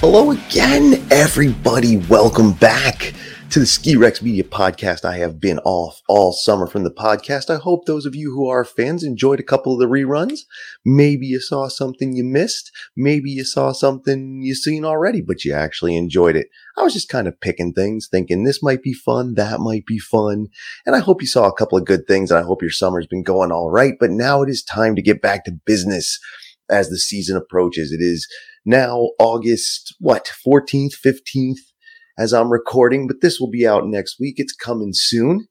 Hello again, everybody. Welcome back to the Ski Rex Media Podcast. I have been off all summer from the podcast. I hope those of you who are fans enjoyed a couple of the reruns. Maybe you saw something you missed. Maybe you saw something you've seen already, but you actually enjoyed it. I was just kind of picking things, thinking this might be fun, that might be fun. And I hope you saw a couple of good things, and I hope your summer's been going all right. But now it is time to get back to business as the season approaches. It is now August, 14th, 15th as I'm recording, but this will be out next week. It's coming soon.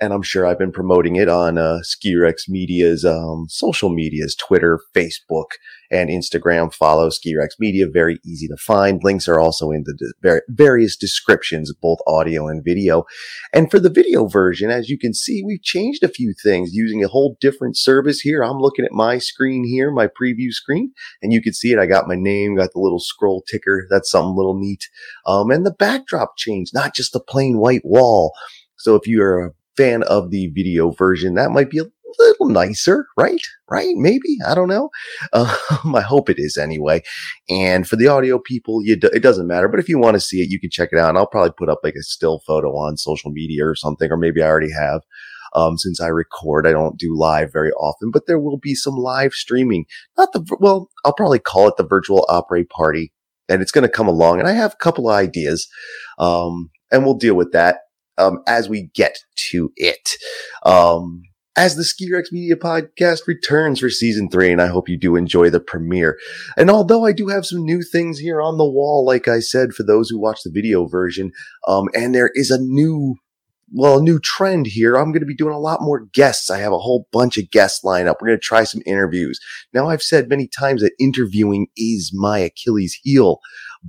And I'm sure I've been promoting it on Ski Rex Media's social medias, Twitter, Facebook, and Instagram. Follow Ski Rex Media. Very easy to find. Links are also in the various descriptions, both audio and video. And for the video version, as you can see, we've changed a few things using a whole different service here. I'm looking at my screen here, my preview screen, and you can see it. I got my name, got the little scroll ticker. That's something little neat. And the backdrop changed, not just the plain white wall. So if you're a fan of the video version, that might be a little nicer, right? Maybe. I don't know. I hope it is anyway. And for the audio people, it doesn't matter. But if you want to see it, you can check it out. And I'll probably put up like a still photo on social media or something, or maybe I already have. Since I record, I don't do live very often, but there will be some live streaming. I'll probably call it the virtual opera party, and it's going to come along. And I have a couple of ideas, and we'll deal with that as we get to it. As the Ski Rex Media Podcast returns for season 3, and I hope you do enjoy the premiere. And although I do have some new things here on the wall, like I said, for those who watch the video version, and there is a new trend here. I'm going to be doing a lot more guests. I have a whole bunch of guests lined up. We're going to try some interviews. Now, I've said many times that interviewing is my Achilles heel,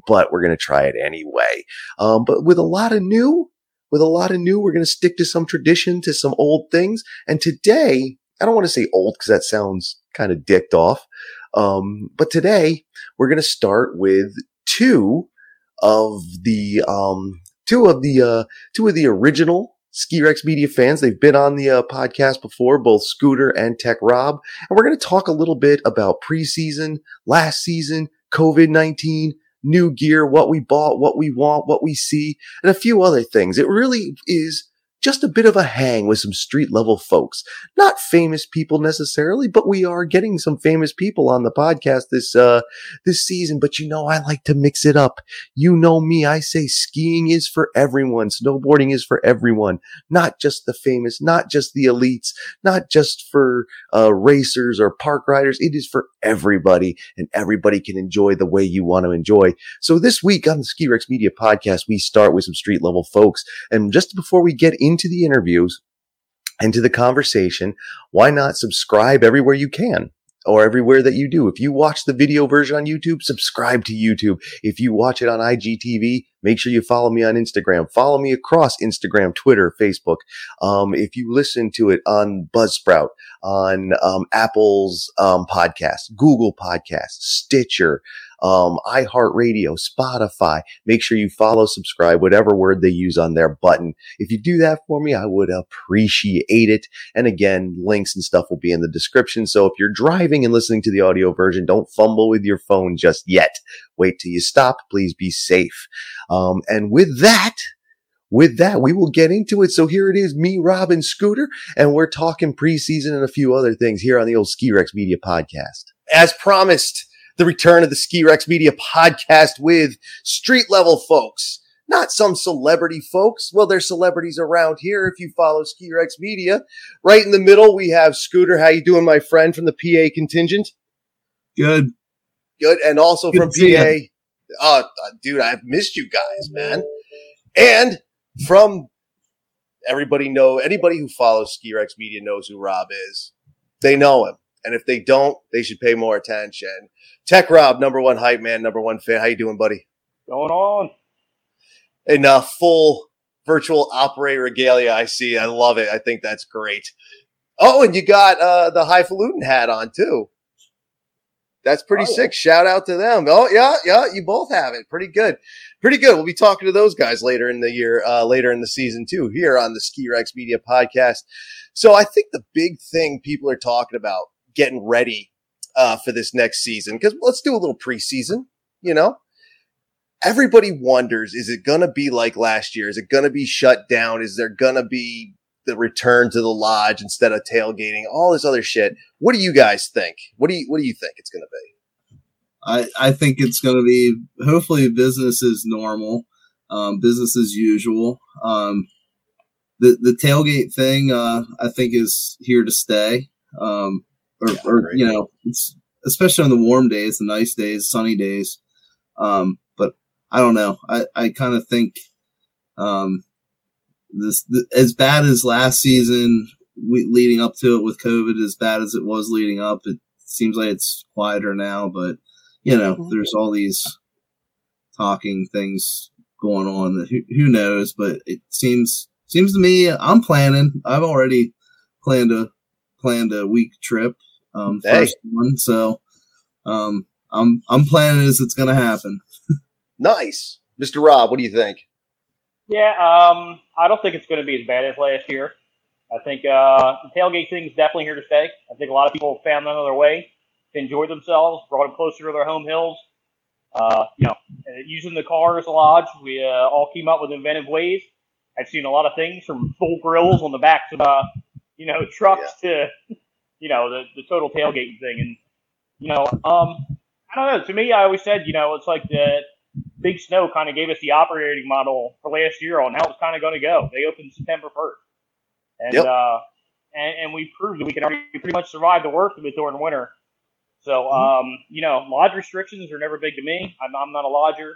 but we're going to try it anyway. But with a lot of new, we're going to stick to some tradition, to some old things. And today, I don't want to say old because that sounds kind of dicked off. But today, we're going to start with two of the original Ski Rex Media fans. They've been on the podcast before, both Scooter and Tech Rob. And we're going to talk a little bit about preseason, last season, COVID-19, new gear, what we bought, what we want, what we see, and a few other things. It really is just a bit of a hang with some street level folks. Not famous people necessarily, but we are getting some famous people on the podcast this season. But I like to mix it up. Me, I say skiing is for everyone. Snowboarding is for everyone. Not just the famous, not just the elites, not just for racers or park riders. It is for everybody, and everybody can enjoy the way you want to enjoy. So this week on the Ski Rex Media Podcast, we start with some street level folks. And just before we get into the interviews and to the conversation, why not subscribe everywhere you can, or everywhere that you do? If you watch the video version on YouTube, subscribe to YouTube. If you watch it on IGTV, make sure you follow me on Instagram. Follow me across Instagram, Twitter, Facebook. If you listen to it on Buzzsprout, on Apple's podcast, Google Podcasts, Stitcher, iHeartRadio, Spotify. Make sure you follow, subscribe, whatever word they use on their button. If you do that for me, I would appreciate it. And again, links and stuff will be in the description. So if you're driving and listening to the audio version, don't fumble with your phone just yet. Wait till you stop. Please be safe. And with that, we will get into it. So here it is, me, Rob, and Scooter, and we're talking preseason and a few other things here on the old Ski Rex Media Podcast. As promised, the return of the Ski Rex Media Podcast with street level folks, not some celebrity folks. Well, there's celebrities around here if you follow Ski Rex Media. Right in the middle, we have Scooter. How you doing, my friend, from the PA contingent? Good. And also good from PA. Oh, dude, I've missed you guys, man. And from anybody who follows Ski Rex Media knows who Rob is. They know him. And if they don't, they should pay more attention. Tech Rob, number one hype man, number one fan. How you doing, buddy? Going on. In full virtual opera regalia, I see. I love it. I think that's great. Oh, and you got the highfalutin hat on, too. That's pretty sick. Shout out to them. Oh, yeah. You both have it. Pretty good. Pretty good. We'll be talking to those guys later in the year, later in the season too, here on the Ski Rex Media podcast. So I think the big thing people are talking about getting ready for this next season, because let's do a little preseason, you know. Everybody wonders, is it going to be like last year? Is it going to be shut down? Is there going to be the return to the lodge instead of tailgating, all this other shit? What do you guys think? What do you think it's going to be? I think it's going to be hopefully business as normal, business as usual. The tailgate thing, I think, is here to stay. You know, it's especially on the warm days, the nice days, sunny days. But I don't know. I kind of think, This as bad as last season, leading up to it with COVID, as bad as it was leading up, it seems like it's quieter now. But you know, there's all these talking things going on that who knows. But it seems to me, I'm planning. I've already planned a week trip, first one. So I'm planning as it's gonna happen. Nice, Mr. Rob. What do you think? Yeah, I don't think it's going to be as bad as last year. I think the tailgate thing is definitely here to stay. I think a lot of people found another way to enjoy themselves, brought them closer to their home hills. You know, using the car as a lodge, we all came up with inventive ways. I've seen a lot of things from full grills on the backs of, you know, trucks to, you know, the total tailgating thing. And, you know, I don't know. To me, I always said, you know, it's like the Big Snow kind of gave us the operating model for last year on how it was kind of going to go. They opened September 1st. And and we proved that we can already pretty much survive the worst of it during winter. So, you know, lodge restrictions are never big to me. I'm not a lodger.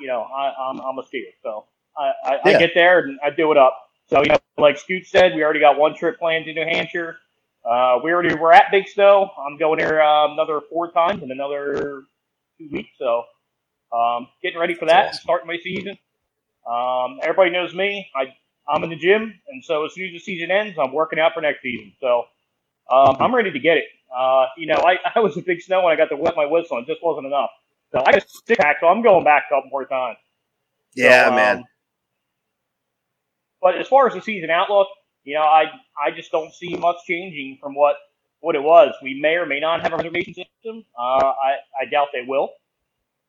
You know, I'm a skier. So I get there and I do it up. So, you know, like Scoot said, we already got one trip planned to New Hampshire. We already were at Big Snow. I'm going there another 4 times in another 2 weeks. So, getting ready for that, starting my season. Everybody knows me. I'm in the gym, and so as soon as the season ends, I'm working out for next season. So I'm ready to get it. You know, I was a Big Snow when I got to wet my whistle. It just wasn't enough. So I got a 6-pack, so I'm going back a couple more times. Yeah, so, man. But as far as the season outlook, you know, I just don't see much changing from what it was. We may or may not have a reservation system. I doubt they will.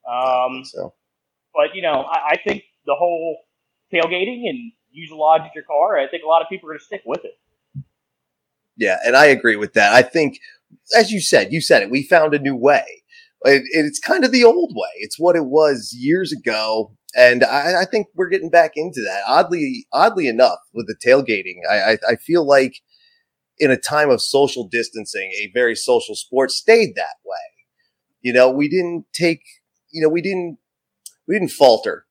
But you know, I think the whole tailgating and use a lodge at your car, I think a lot of people are going to stick with it. Yeah. And I agree with that. I think, as you said it, we found a new way. It's kind of the old way. It's what it was years ago. And I think we're getting back into that. Oddly enough, with the tailgating, I feel like in a time of social distancing, a very social sport stayed that way. You know, we didn't falter,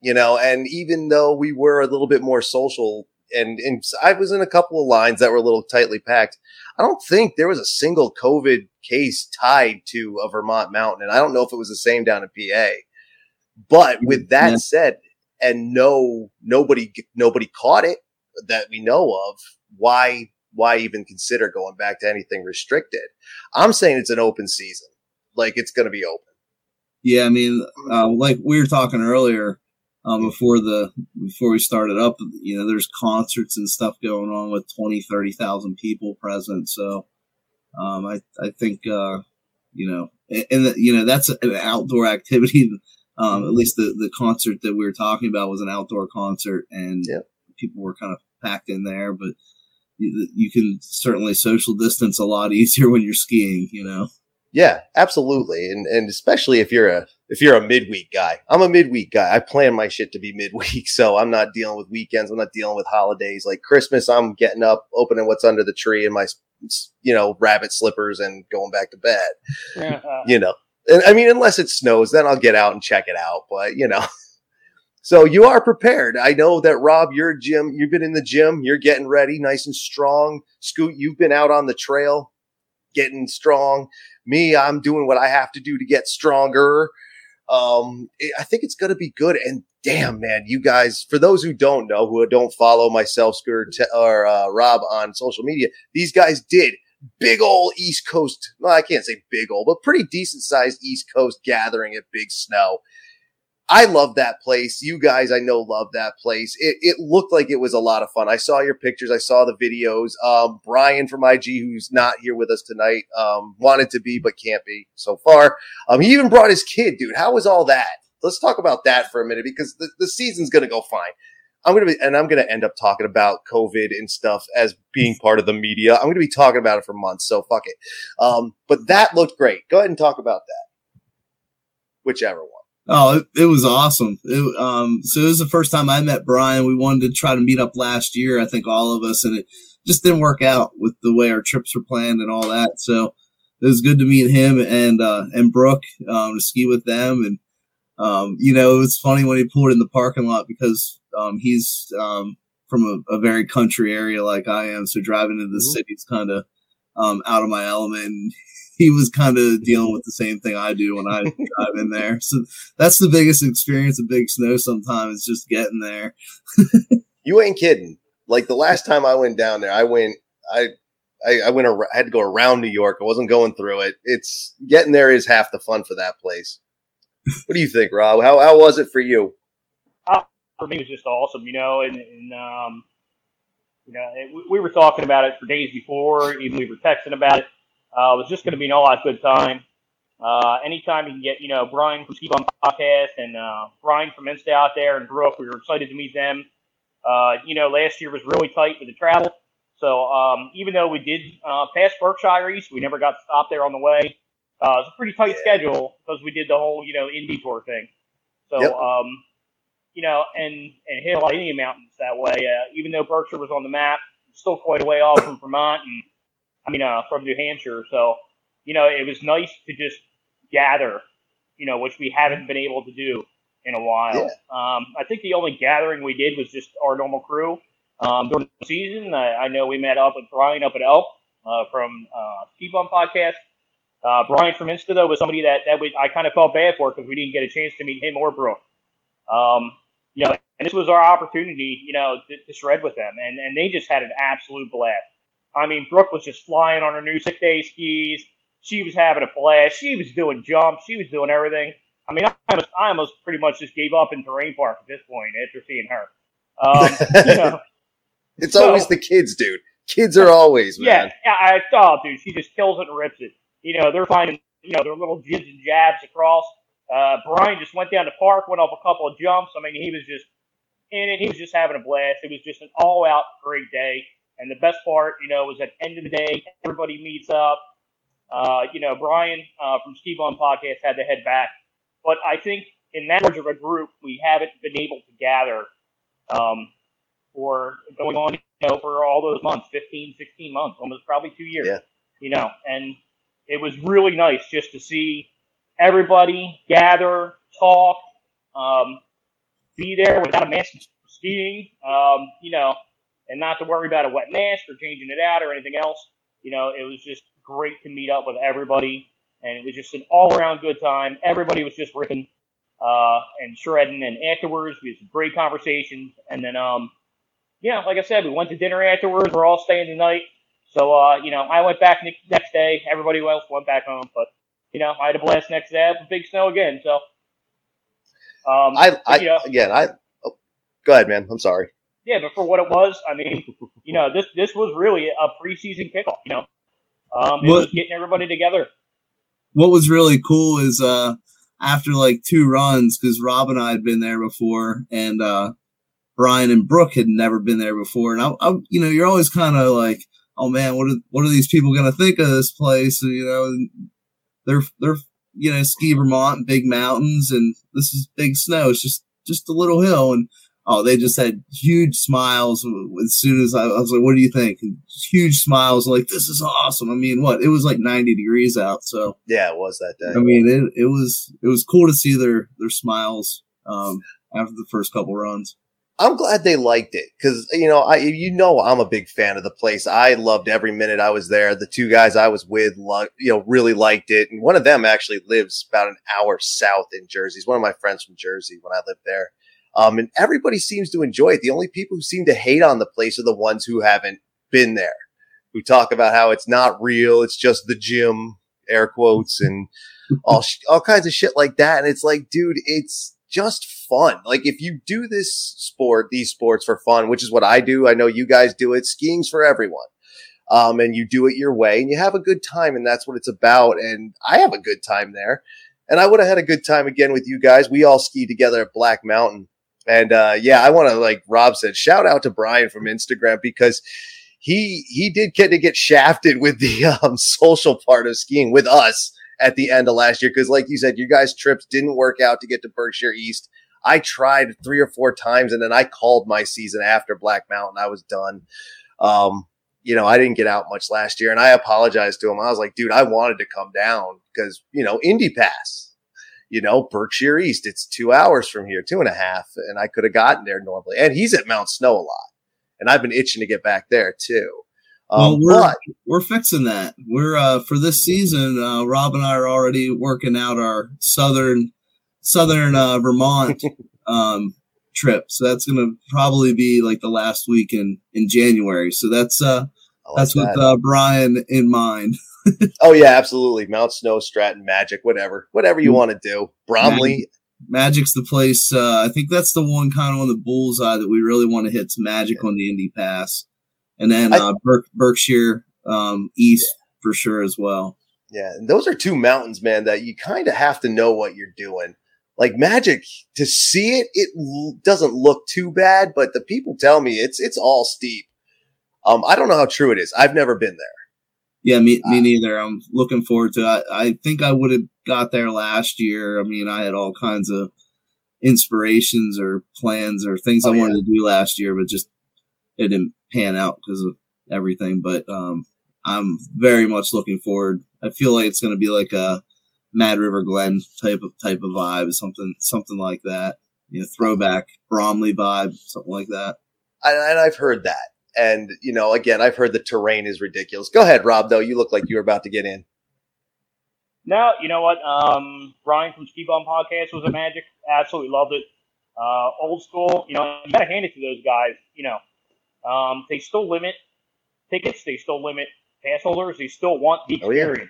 you know, and even though we were a little bit more social and I was in a couple of lines that were a little tightly packed, I don't think there was a single COVID case tied to a Vermont mountain. And I don't know if it was the same down in PA, but with that said, and nobody caught it that we know of, why even consider going back to anything restricted? I'm saying it's an open season. Like, it's going to be open. Yeah, I mean, like we were talking earlier, before we started up, you know, there's concerts and stuff going on with 20,000, 30,000 people present. So, I think, you know, and you know, that's an outdoor activity. At least the concert that we were talking about was an outdoor concert, and people were kind of packed in there. But you can certainly social distance a lot easier when you're skiing, you know. Yeah, absolutely. And especially if you're a midweek guy. I'm a midweek guy. I plan my shit to be midweek. So I'm not dealing with weekends. I'm not dealing with holidays like Christmas. I'm getting up, opening what's under the tree in my, you know, rabbit slippers and going back to bed, you know, and I mean, unless it snows, then I'll get out and check it out. But you know, so you are prepared. I know that, Rob, you've been in the gym. You're getting ready, nice and strong. Scoot, you've been out on the trail, getting strong. Me, I'm doing what I have to do to get stronger. I think it's going to be good. And damn, man, you guys, for those who don't know, who don't follow myself, Scooter, or Rob on social media, these guys did big old East Coast, well, I can't say big old, but pretty decent sized East Coast gathering at Big Snow. I love that place. You guys, I know, love that place. It looked like it was a lot of fun. I saw your pictures. I saw the videos. Brian from IG, who's not here with us tonight, wanted to be but can't be so far. He even brought his kid, dude. How was all that? Let's talk about that for a minute because the season's going to go fine. I'm going to end up talking about COVID and stuff as being part of the media. I'm going to be talking about it for months, so fuck it. But that looked great. Go ahead and talk about that. Whichever one. Oh, it was awesome. So it was the first time I met Brian. We wanted to try to meet up last year, I think all of us, and it just didn't work out with the way our trips were planned and all that. So it was good to meet him and Brooke, to ski with them. And, you know, it was funny when he pulled in the parking lot because, he's, from a very country area like I am. So driving into the city's kind of, out of my element. And he was kind of dealing with the same thing I do when I drive in there. So that's the biggest experience of Big Snow sometimes, just getting there. You ain't kidding. Like the last time I went down there, I had to go around New York. I wasn't going through it. It's getting there is half the fun for that place. What do you think, Rob? How was it for you? For me, it was just awesome, you know, and you know, we were talking about it for days before, even we were texting about it. It was just going to be an all out good time. Anytime you can get, you know, Brian from Ski Bum Podcast and Brian from Insta out there and Brooke, we were excited to meet them. You know, last year was really tight with the travel. So even though we did pass Berkshire East, we never got to stop there on the way. It was a pretty tight schedule because we did the whole, you know, Indy tour thing. So, yep. You know, and hit a lot of Indian mountains that way. Even though Berkshire was on the map, still quite a way off from Vermont and, from New Hampshire. So, you know, it was nice to just gather, you know, which we haven't been able to do in a while. Yeah. I think the only gathering we did was just our normal crew during the season. I know we met up with Brian up at Elk from Ski Bum Podcast. Brian from Insta, though, was somebody that I kind of felt bad for because we didn't get a chance to meet him or Brooke. You know, and this was our opportunity, you know, to shred with them. And they just had an absolute blast. I mean, Brooke was just flying on her new 6-day skis. She was having a blast. She was doing jumps. She was doing everything. I mean, I almost pretty much just gave up in terrain park at this point after seeing her. You know, it's always the kids, dude. Kids are always, man. Yeah, dude, she just kills it and rips it. You know, they're finding, you know, their little jibs and jabs across. Brian just went down the park, went off a couple of jumps. I mean, he was just in it. He was just having a blast. It was just an all-out great day. And the best part, you know, was at the end of the day, everybody meets up. You know, Brian from Ski Bum Podcast had to head back. But I think in that large of a group, we haven't been able to gather for going on, you know, for all those months, 15, 16 months, almost probably 2 years. Yeah. You know, and it was really nice just to see everybody gather, talk, be there without a mask skiing, you know, and not to worry about a wet mask or changing it out or anything else. You know, it was just great to meet up with everybody, and it was just an all-around good time. Everybody was just ripping and shredding, and afterwards we had some great conversations. And then, yeah, like I said, we went to dinner afterwards. We're all staying the night. So, you know, I went back next day. Everybody else went back home. But, you know, I had a blast next day. Big Snow again. So, go ahead, man. I'm sorry. Yeah, but for what it was, I mean, you know, this was really a preseason kickoff. You know, it was getting everybody together. What was really cool is after like 2 runs, because Rob and I had been there before, and Brian and Brooke had never been there before, and I you know, you're always kind of like, oh man, what are these people going to think of this place? You know, they're you know, Ski Vermont and big mountains, and this is Big Snow. It's just a little hill. And oh, they just had huge smiles as soon as I was like, what do you think? And huge smiles, like, this is awesome. I mean, it was like 90 degrees out. So yeah, it was that day. I mean, it was cool to see their smiles after the first couple runs. I'm glad they liked it because, you know, I'm a big fan of the place. I loved every minute I was there. The 2 guys I was with, you know, really liked it. And one of them actually lives about an hour south in Jersey. He's one of my friends from Jersey when I lived there. And everybody seems to enjoy it. The only people who seem to hate on the place are the ones who haven't been there. who talk about how it's not real, it's just the gym, air quotes, and all kinds of shit like that. And it's like, dude, it's just fun. Like, if you do this sport, these sports for fun, which is what I do, I know you guys do it, skiing's for everyone. And you do it your way and you have a good time, and that's what it's about. And I have a good time there, and I would have had a good time again with you guys. We all skied together at Black Mountain. And yeah, I want to, like Rob said, shout out to Brian from Instagram, because he did kind of get shafted with the social part of skiing with us at the end of last year. Because like you said, your guys' trips didn't work out to get to Berkshire East. I tried 3 or 4 times, and then I called my season after Black Mountain. I was done. You know, I didn't get out much last year, and I apologized to him. I was like, dude, I wanted to come down because, you know, Indy Pass, you know, Berkshire East, it's 2 hours from here, 2.5, and I could have gotten there normally. And he's at Mount Snow a lot, and I've been itching to get back there too. Well, we're fixing that. We're for this season, Rob and I are already working out our southern Vermont trip. So that's going to probably be like the last week in January. So that's with Brian in mind. Oh yeah, absolutely. Mount Snow, Stratton, Magic, whatever you want to do. Bromley. Magic's the place. I think that's the one kind of on the bullseye that we really want to hit. It's Magic on the Indy Pass. And then Berkshire East for sure as well. Yeah, and those are two mountains, man, that you kind of have to know what you're doing. Like Magic, to see it, it doesn't look too bad, but the people tell me it's all steep. I don't know how true it is. I've never been there. Yeah, me neither. I'm looking forward to it. I think I would have got there last year. I mean, I had all kinds of inspirations or plans or things I wanted to do last year, but just it didn't pan out because of everything. But I'm very much looking forward. I feel like it's going to be like a Mad River Glen type of vibe, something like that. You know, throwback Bromley vibe, something like that. And I've heard that. And, you know, again, I've heard the terrain is ridiculous. Go ahead, Rob, though. You look like you were about to get in. No, you know what? Brian from Ski Bum Podcast was a Magic. Absolutely loved it. Old school. You know, you got to hand it to those guys. You know, they still limit tickets. They still limit pass holders. They still want the experience. Oh, yeah.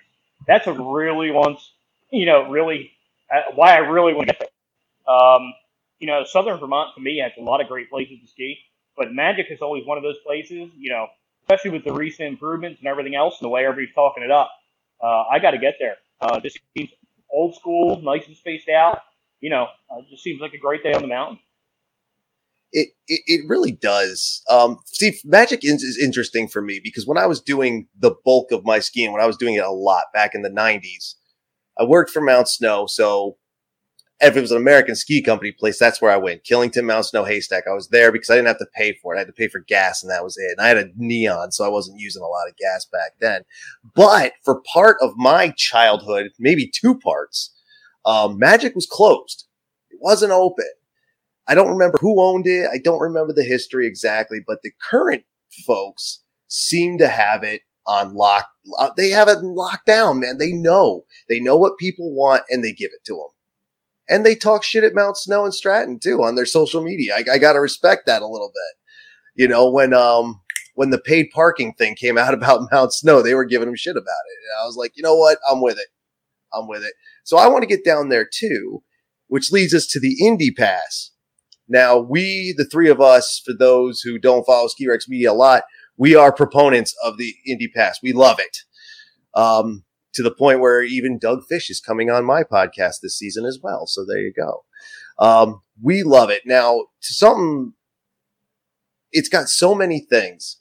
That's what really wants, you know, really why I really want to get there. You know, Southern Vermont, to me, has a lot of great places to ski. But Magic is always one of those places, you know, especially with the recent improvements and everything else and the way everybody's talking it up. I got to get there. This seems old school, nice and spaced out. You know, it just seems like a great day on the mountain. It really does. See, Magic is interesting for me because when I was doing the bulk of my skiing, when I was doing it a lot back in the 90s, I worked for Mount Snow, so if it was an American Ski Company place, that's where I went. Killington, Mount Snow, Haystack. I was there because I didn't have to pay for it. I had to pay for gas, and that was it. And I had a Neon, so I wasn't using a lot of gas back then. But for part of my childhood, maybe 2 parts, Magic was closed. It wasn't open. I don't remember who owned it. I don't remember the history exactly, but the current folks seem to have it on lock. They have it locked down, man. They know what people want, and they give it to them. And they talk shit at Mount Snow and Stratton too on their social media. I got to respect that a little bit. You know, when the paid parking thing came out about Mount Snow, they were giving them shit about it. And I was like, you know what? I'm with it. So I want to get down there too, which leads us to the Indy Pass. Now we, the three of us, for those who don't follow Ski Rex Media a lot, we are proponents of the Indy Pass. We love it. To the point where even Doug Fish is coming on my podcast this season as well. So there you go. We love it. Now, it's got so many things.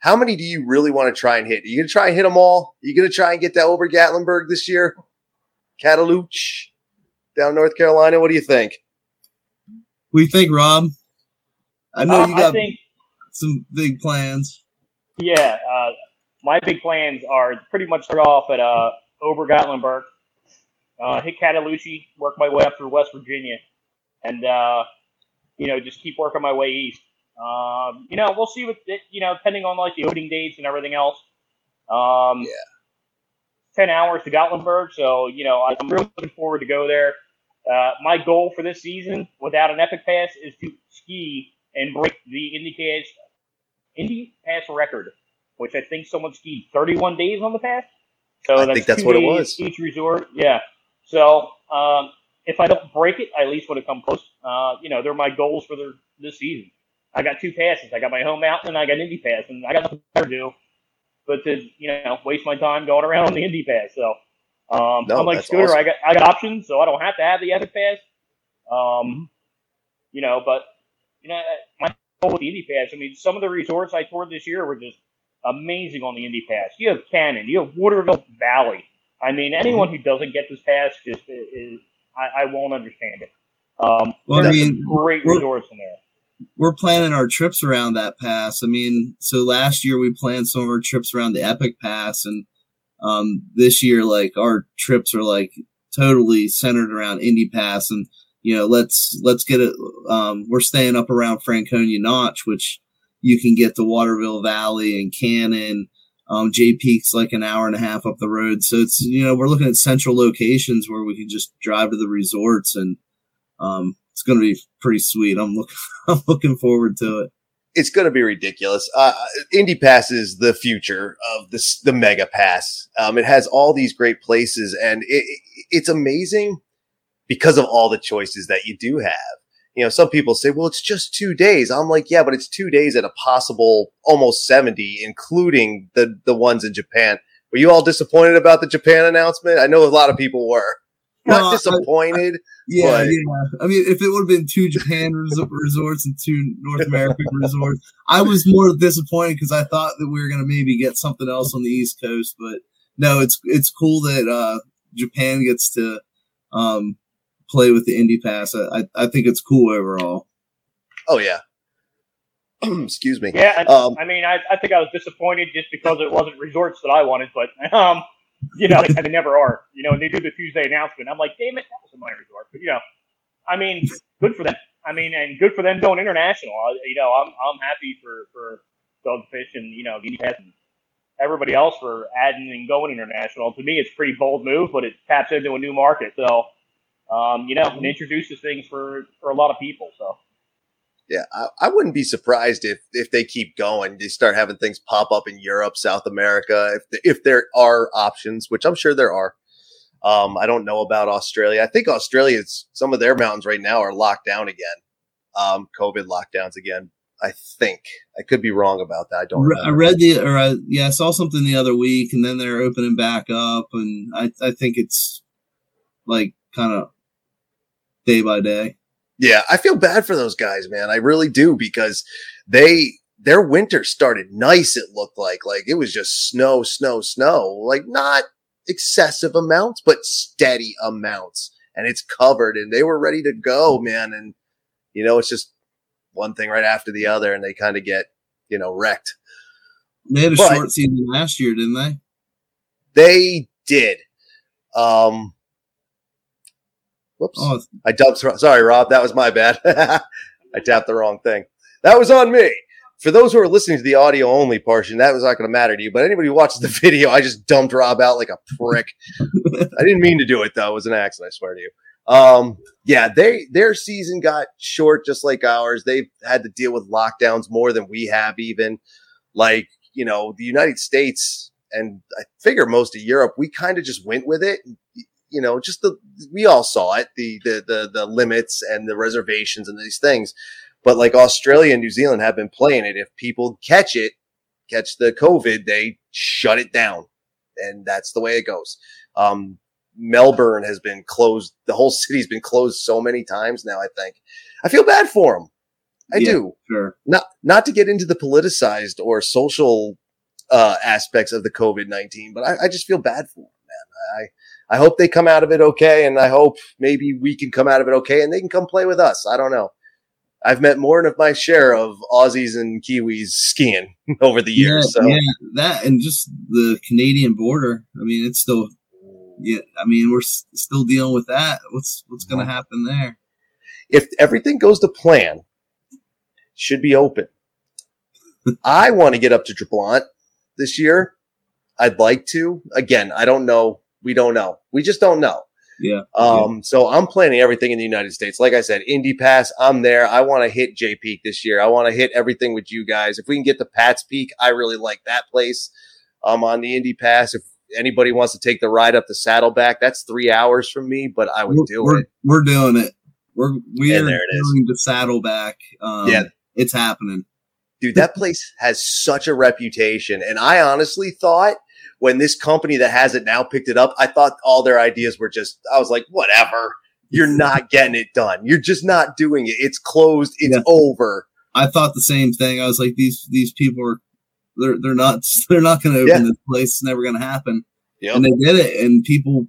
How many do you really want to try and hit? Are you going to try and hit them all? Are you going to try and get that Over Gatlinburg this year? Cataloochee down North Carolina? What do you think? What do you think, Rob? I know you got some big plans. Yeah, my big plans are pretty much start off at Over Gatlinburg, hit Cataloochee, work my way up through West Virginia, and you know, just keep working my way east. You know, we'll see what it, you know, depending on like the opening dates and everything else. 10 hours to Gatlinburg, so you know, I'm really looking forward to go there. My goal for this season, without an Epic Pass, is to ski and break the Indy Pass record. which I think someone skied 31 days on the pass. So I think that's what it was. Each resort, yeah. So if I don't break it, I at least want to come close. They're my goals for this season. I got two passes. I got my home mountain and I got an Indy Pass, and I got nothing better to do but to waste my time going around on the Indy Pass. So unlike Scooter, awesome. I got options, so I don't have to have the Epic Pass. My goal with the Indy Pass. I mean, some of the resorts I toured this year were just amazing on the Indy Pass. You have Cannon, you have Waterville Valley. I mean, anyone who doesn't get this pass just I won't understand it. Great resorts in there. We're planning our trips around that pass. I mean, so last year we planned some of our trips around the Epic Pass, and this year, our trips are totally centered around Indy Pass, and let's get it. We're staying up around Franconia Notch, which you can get to Waterville Valley and Cannon. Jay Peak's an hour and a half up the road, so it's we're looking at central locations where we can just drive to the resorts, and it's going to be pretty sweet. I'm looking forward to it. It's going to be ridiculous. Indy Pass is the future of the mega pass. It has all these great places, and it's amazing because of all the choices that you do have. Some people say, well, it's just 2 days. I'm like, yeah, but it's 2 days at a possible almost 70, including the ones in Japan. Were you all disappointed about the Japan announcement? I know a lot of people were. Not disappointed. I mean, if it would have been two Japan resorts and two North American resorts, I was more disappointed because I thought that we were going to maybe get something else on the East Coast. But no, it's cool that Japan gets to play with the Indy Pass. I think it's cool overall. Oh yeah. Excuse me. Yeah, I think I was disappointed just because it wasn't resorts that I wanted, but they never are. And they do the Tuesday announcement. I'm like, damn it, that was a minor resort. But good for them. I mean, and good for them going international. I'm happy for Doug Fish and Indy Pass and everybody else for adding and going international. To me, it's a pretty bold move, but it taps into a new market. So, it introduces things for a lot of people. So. Yeah, I wouldn't be surprised if they keep going. They start having things pop up in Europe, South America, if there are options, which I'm sure there are. I don't know about Australia. I think Australia's some of their mountains right now are locked down again. COVID lockdowns again, I think. I could be wrong about that. I don't know. I saw something the other week, and then they're opening back up, and I think it's kind of day by day. Yeah, I feel bad for those guys, man. I really do, because their winter started nice, it looked like. It was just snow. Not excessive amounts, but steady amounts. And it's covered, and they were ready to go, man. And, it's just one thing right after the other, and they kind of get, wrecked. They had short season last year, didn't they? They did. Whoops. Oh. I dubbed. Sorry, Rob. That was my bad. I tapped the wrong thing. That was on me. For those who are listening to the audio only portion, that was not going to matter to you. But anybody who watches the video, I just dumped Rob out like a prick. I didn't mean to do it, though. It was an accident, I swear to you. Their season got short just like ours. They've had to deal with lockdowns more than we have even. The United States, and I figure most of Europe, we kind of just went with it. We all saw it, the limits and the reservations and these things. But Australia and New Zealand have been playing it. If people catch the COVID, they shut it down. And that's the way it goes. Melbourne has been closed. The whole city's been closed so many times now, I think. I feel bad for them. I do. Sure. Not to get into the politicized or social aspects of the COVID-19, but I just feel bad for them, man. I hope they come out of it okay, and I hope maybe we can come out of it okay, and they can come play with us. I don't know. I've met more than my share of Aussies and Kiwis skiing over the years. That and just the Canadian border. I mean, it's still. Yeah, I mean, we're still dealing with that. What's going to happen there? If everything goes to plan, it should be open. I want to get up to Tremblant this year. I'd like to. Again, I don't know. We don't know. We just don't know. Yeah. So I'm planning everything in the United States. Like I said, Indy Pass, I'm there. I want to hit Jay Peak this year. I want to hit everything with you guys. If we can get to Pat's Peak, I really like that place. On the Indy Pass, if anybody wants to take the ride up the Saddleback, that's 3 hours from me, but I would do it. We're doing it. We're doing the Saddleback. Yeah, it's happening. Dude, that place has such a reputation. And I honestly thought when this company that has it now picked it up, I thought all their ideas were just, I was like, whatever. You're not getting it done. You're just not doing it. It's closed. It's over. I thought the same thing. I was like, these people are, they're not going to open this place. It's never going to happen. Yep. And they did it. And people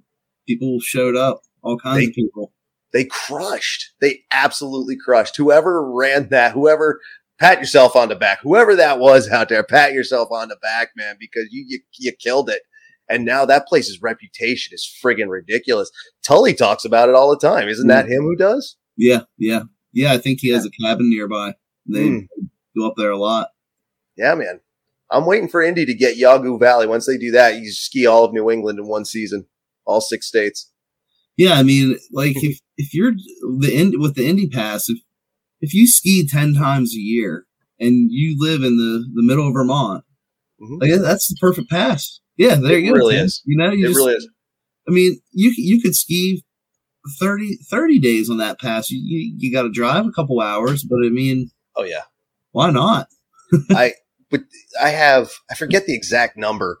showed up, all kinds of people. They crushed. They absolutely crushed. Whoever ran that, whoever, pat yourself on the back. Whoever that was out there, pat yourself on the back, man, because you killed it. And now that place's reputation is friggin' ridiculous. Tully talks about it all the time. Isn't that him who does? Yeah. I think he has a cabin nearby. They go up there a lot. Yeah, man. I'm waiting for Indy to get Yagu Valley. Once they do that, you ski all of New England in one season, all 6 states. Yeah, I mean, like if you're with the Indy Pass, if you ski 10 times a year and you live in the middle of Vermont, like that's the perfect pass. Yeah, there you go. It really is. You know, really is. I mean, you could ski 30 days on that pass. You got to drive a couple hours, but I mean, oh yeah, why not? I forget the exact number,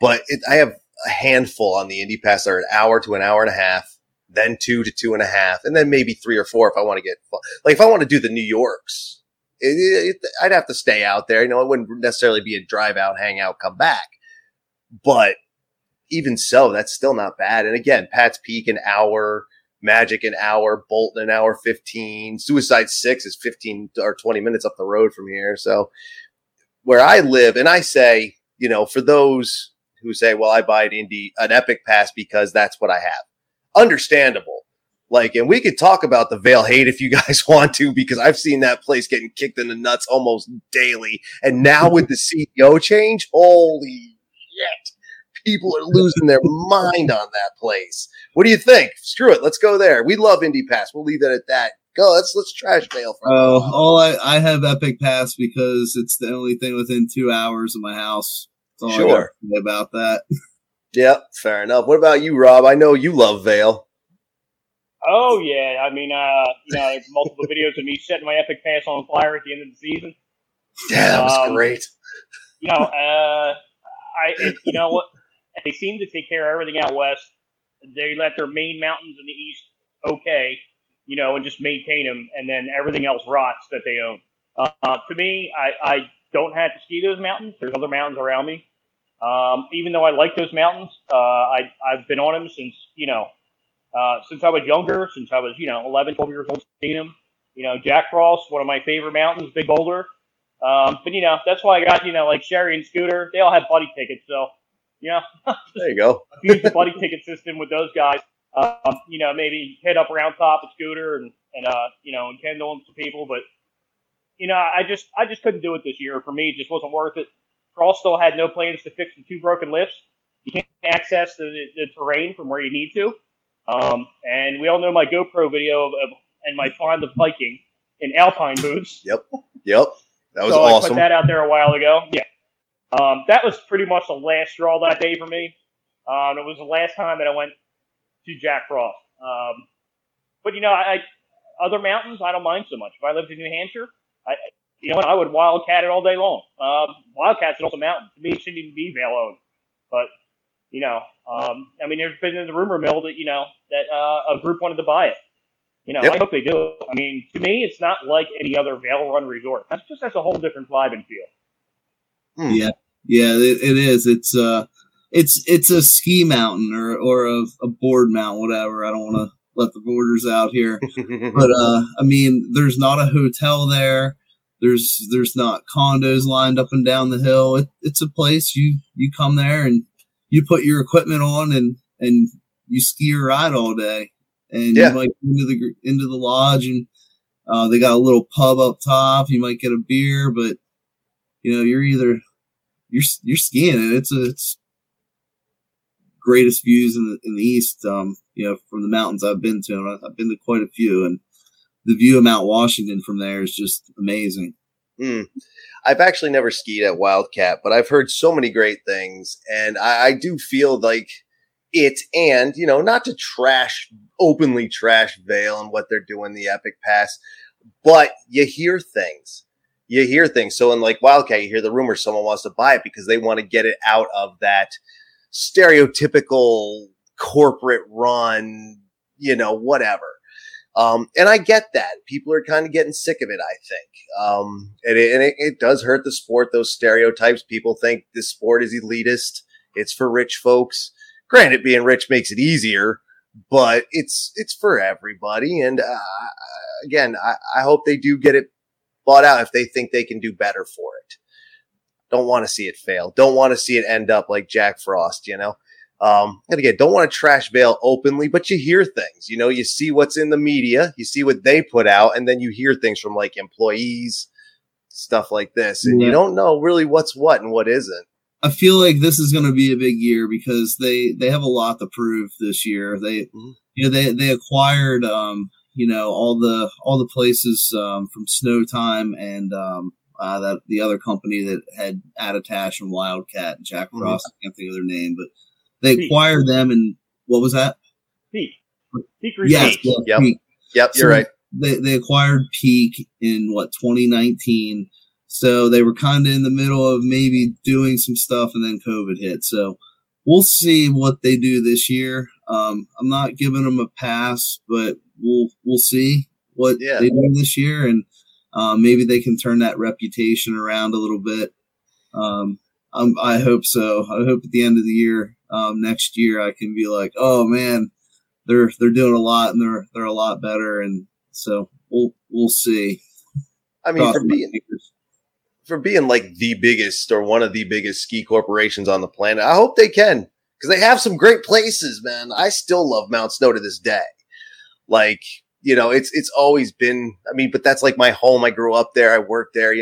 but I have a handful on the Indy Pass that are an hour to an hour and a half, then 2 to 2.5, and then maybe 3 or 4 if I want to get – like if I want to do the New Yorks, I'd have to stay out there. You know, it wouldn't necessarily be a drive out, hang out, come back. But even so, that's still not bad. And again, Pat's Peak, an hour, Magic, an hour, Bolton, an hour 15, Suicide 6 is 15 or 20 minutes up the road from here. So where I live, and I say, you know, for those who say, well, I buy an Epic Pass because that's what I have. Understandable. Like, and we could talk about the Vale hate if you guys want to, because I've seen that place getting kicked in the nuts almost daily. And now with the CEO change, holy shit, people are losing their mind on that place. What do you think? Screw it. Let's go there. We love Indy Pass. We'll leave it at that. Go. Let's trash Vale. I have Epic Pass because it's the only thing within 2 hours of my house. That's all sure. I know about that. Yeah, fair enough. What about you, Rob? I know you love Vale. Oh, yeah. I mean, there's multiple videos of me setting my Epic Pass on fire at the end of the season. Yeah, that was great. You know what? They seem to take care of everything out west. They let their main mountains in the east okay, you know, and just maintain them, and then everything else rots that they own. To me, I don't have to ski those mountains. There's other mountains around me. Even though I like those mountains, I've been on them since I was younger, since I was, 11, 12 years old, seen them, Jack Frost, one of my favorite mountains, Big Boulder. But that's why I got, like Sherry and Scooter, they all had buddy tickets. So, there you go. Use the buddy ticket system with those guys. Maybe hit up Round Top with Scooter and and Kendall and some people, but I just couldn't do it this year. For me, it just wasn't worth it. Frost still had no plans to fix the 2 broken lifts. You can't access the terrain from where you need to. And we all know my GoPro video and my fond of biking in Alpine boots. Yep. That was awesome. I put that out there a while ago. Yeah. That was pretty much the last straw that day for me. It was the last time that I went to Jack Frost. But, other mountains, I don't mind so much. If I lived in New Hampshire, I would wildcat it all day long. Wildcats are also mountains. To me, it shouldn't even be Vale owned. But, there's been in the rumor mill that, a group wanted to buy it. I hope they do. I mean, to me, it's not like any other Vale run resort. That's a whole different vibe and feel. Yeah, it is. It's a ski mountain or a board mountain, whatever. I don't want to let the boarders out here. But, there's not a hotel there. There's not condos lined up and down the hill. It's a place you come there and you put your equipment on and you ski or ride all day. And you might go into the lodge and they got a little pub up top. You might get a beer, but you're skiing. It's greatest views in the East, from the mountains I've been to. And I've been to quite a few, and the view of Mount Washington from there is just amazing. Mm. I've actually never skied at Wildcat, but I've heard so many great things, and I do feel like it. And, not to openly trash Vail and what they're doing, the Epic Pass, but you hear things. So in like Wildcat, you hear the rumor someone wants to buy it because they want to get it out of that stereotypical corporate run, whatever. And I get that. People are kind of getting sick of it, I think. And it does hurt the sport, those stereotypes. People think this sport is elitist. It's for rich folks. Granted, being rich makes it easier, but it's for everybody. And again, I hope they do get it bought out if they think they can do better for it. Don't want to see it fail. Don't want to see it end up like Jack Frost, And again, don't want to trash Vail openly, but you hear things, you see what's in the media, you see what they put out, and then you hear things from like employees, stuff like this, and you don't know really what's what and what isn't. I feel like this is going to be a big year because they have a lot to prove this year. They acquired, all the places, from Snowtime and, that the other company that had Attitash and Wildcat and Jack Frost. I can't think of their name, but they acquired them, and what was that? Peak. Peak. Yes, Peak. Yep. Peak. Yep, you're so right. They acquired Peak in 2019. So they were kind of in the middle of maybe doing some stuff, and then COVID hit. So we'll see what they do this year. I'm not giving them a pass, but we'll see what they do this year, and maybe they can turn that reputation around a little bit. I hope so. I hope at the end of the year, next year, I can be like, oh man, they're doing a lot, and they're a lot better. And so we'll see. I mean, for being like the biggest or one of the biggest ski corporations on the planet, I hope they can, because they have some great places, man. I still love Mount Snow to this day. Like, it's always been, I mean, but that's like my home. I grew up there. I worked there,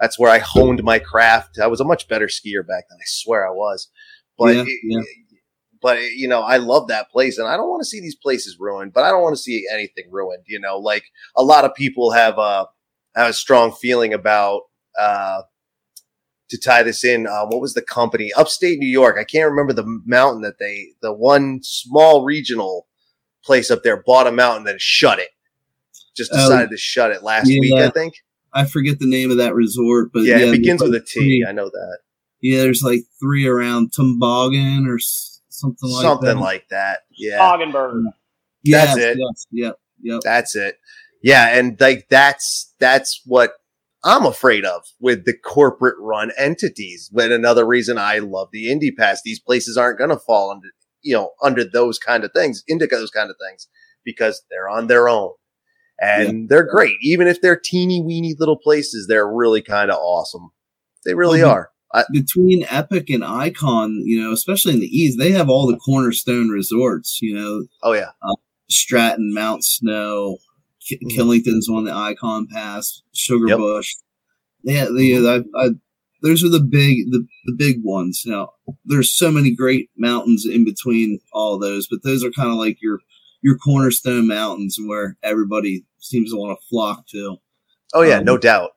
That's where I honed my craft. I was a much better skier back then. I swear I was. But, I love that place, and I don't want to see these places ruined, but I don't want to see anything ruined. Like a lot of people have a strong feeling about, to tie this in, what was the company? Upstate New York. I can't remember the mountain that the one small regional place up there bought a mountain, then shut it. Just decided to shut it last week, I think. I forget the name of that resort, but it begins with a T. I know that. Yeah, there's like three around Toboggan or something like that. Something like that. Yeah. Tobogganburg. That's it. Yes, yep. That's it. Yeah, and like that's what I'm afraid of with the corporate run entities. But another reason I love the Indy Pass, these places aren't going to fall under, under those kind of things, into those kind of things, because they're on their own. And they're great. Even if they're teeny weeny little places, they're really kind of awesome. They really are. Between Epic and Icon, especially in the East, they have all the cornerstone resorts, Oh, yeah. Stratton, Mount Snow, Killington's on the Icon Pass, Sugarbush. Yep. Yeah, those are the big ones. Now, there's so many great mountains in between all those, but those are kind of like your cornerstone mountains and where everybody seems to want to flock to. Oh yeah, no doubt.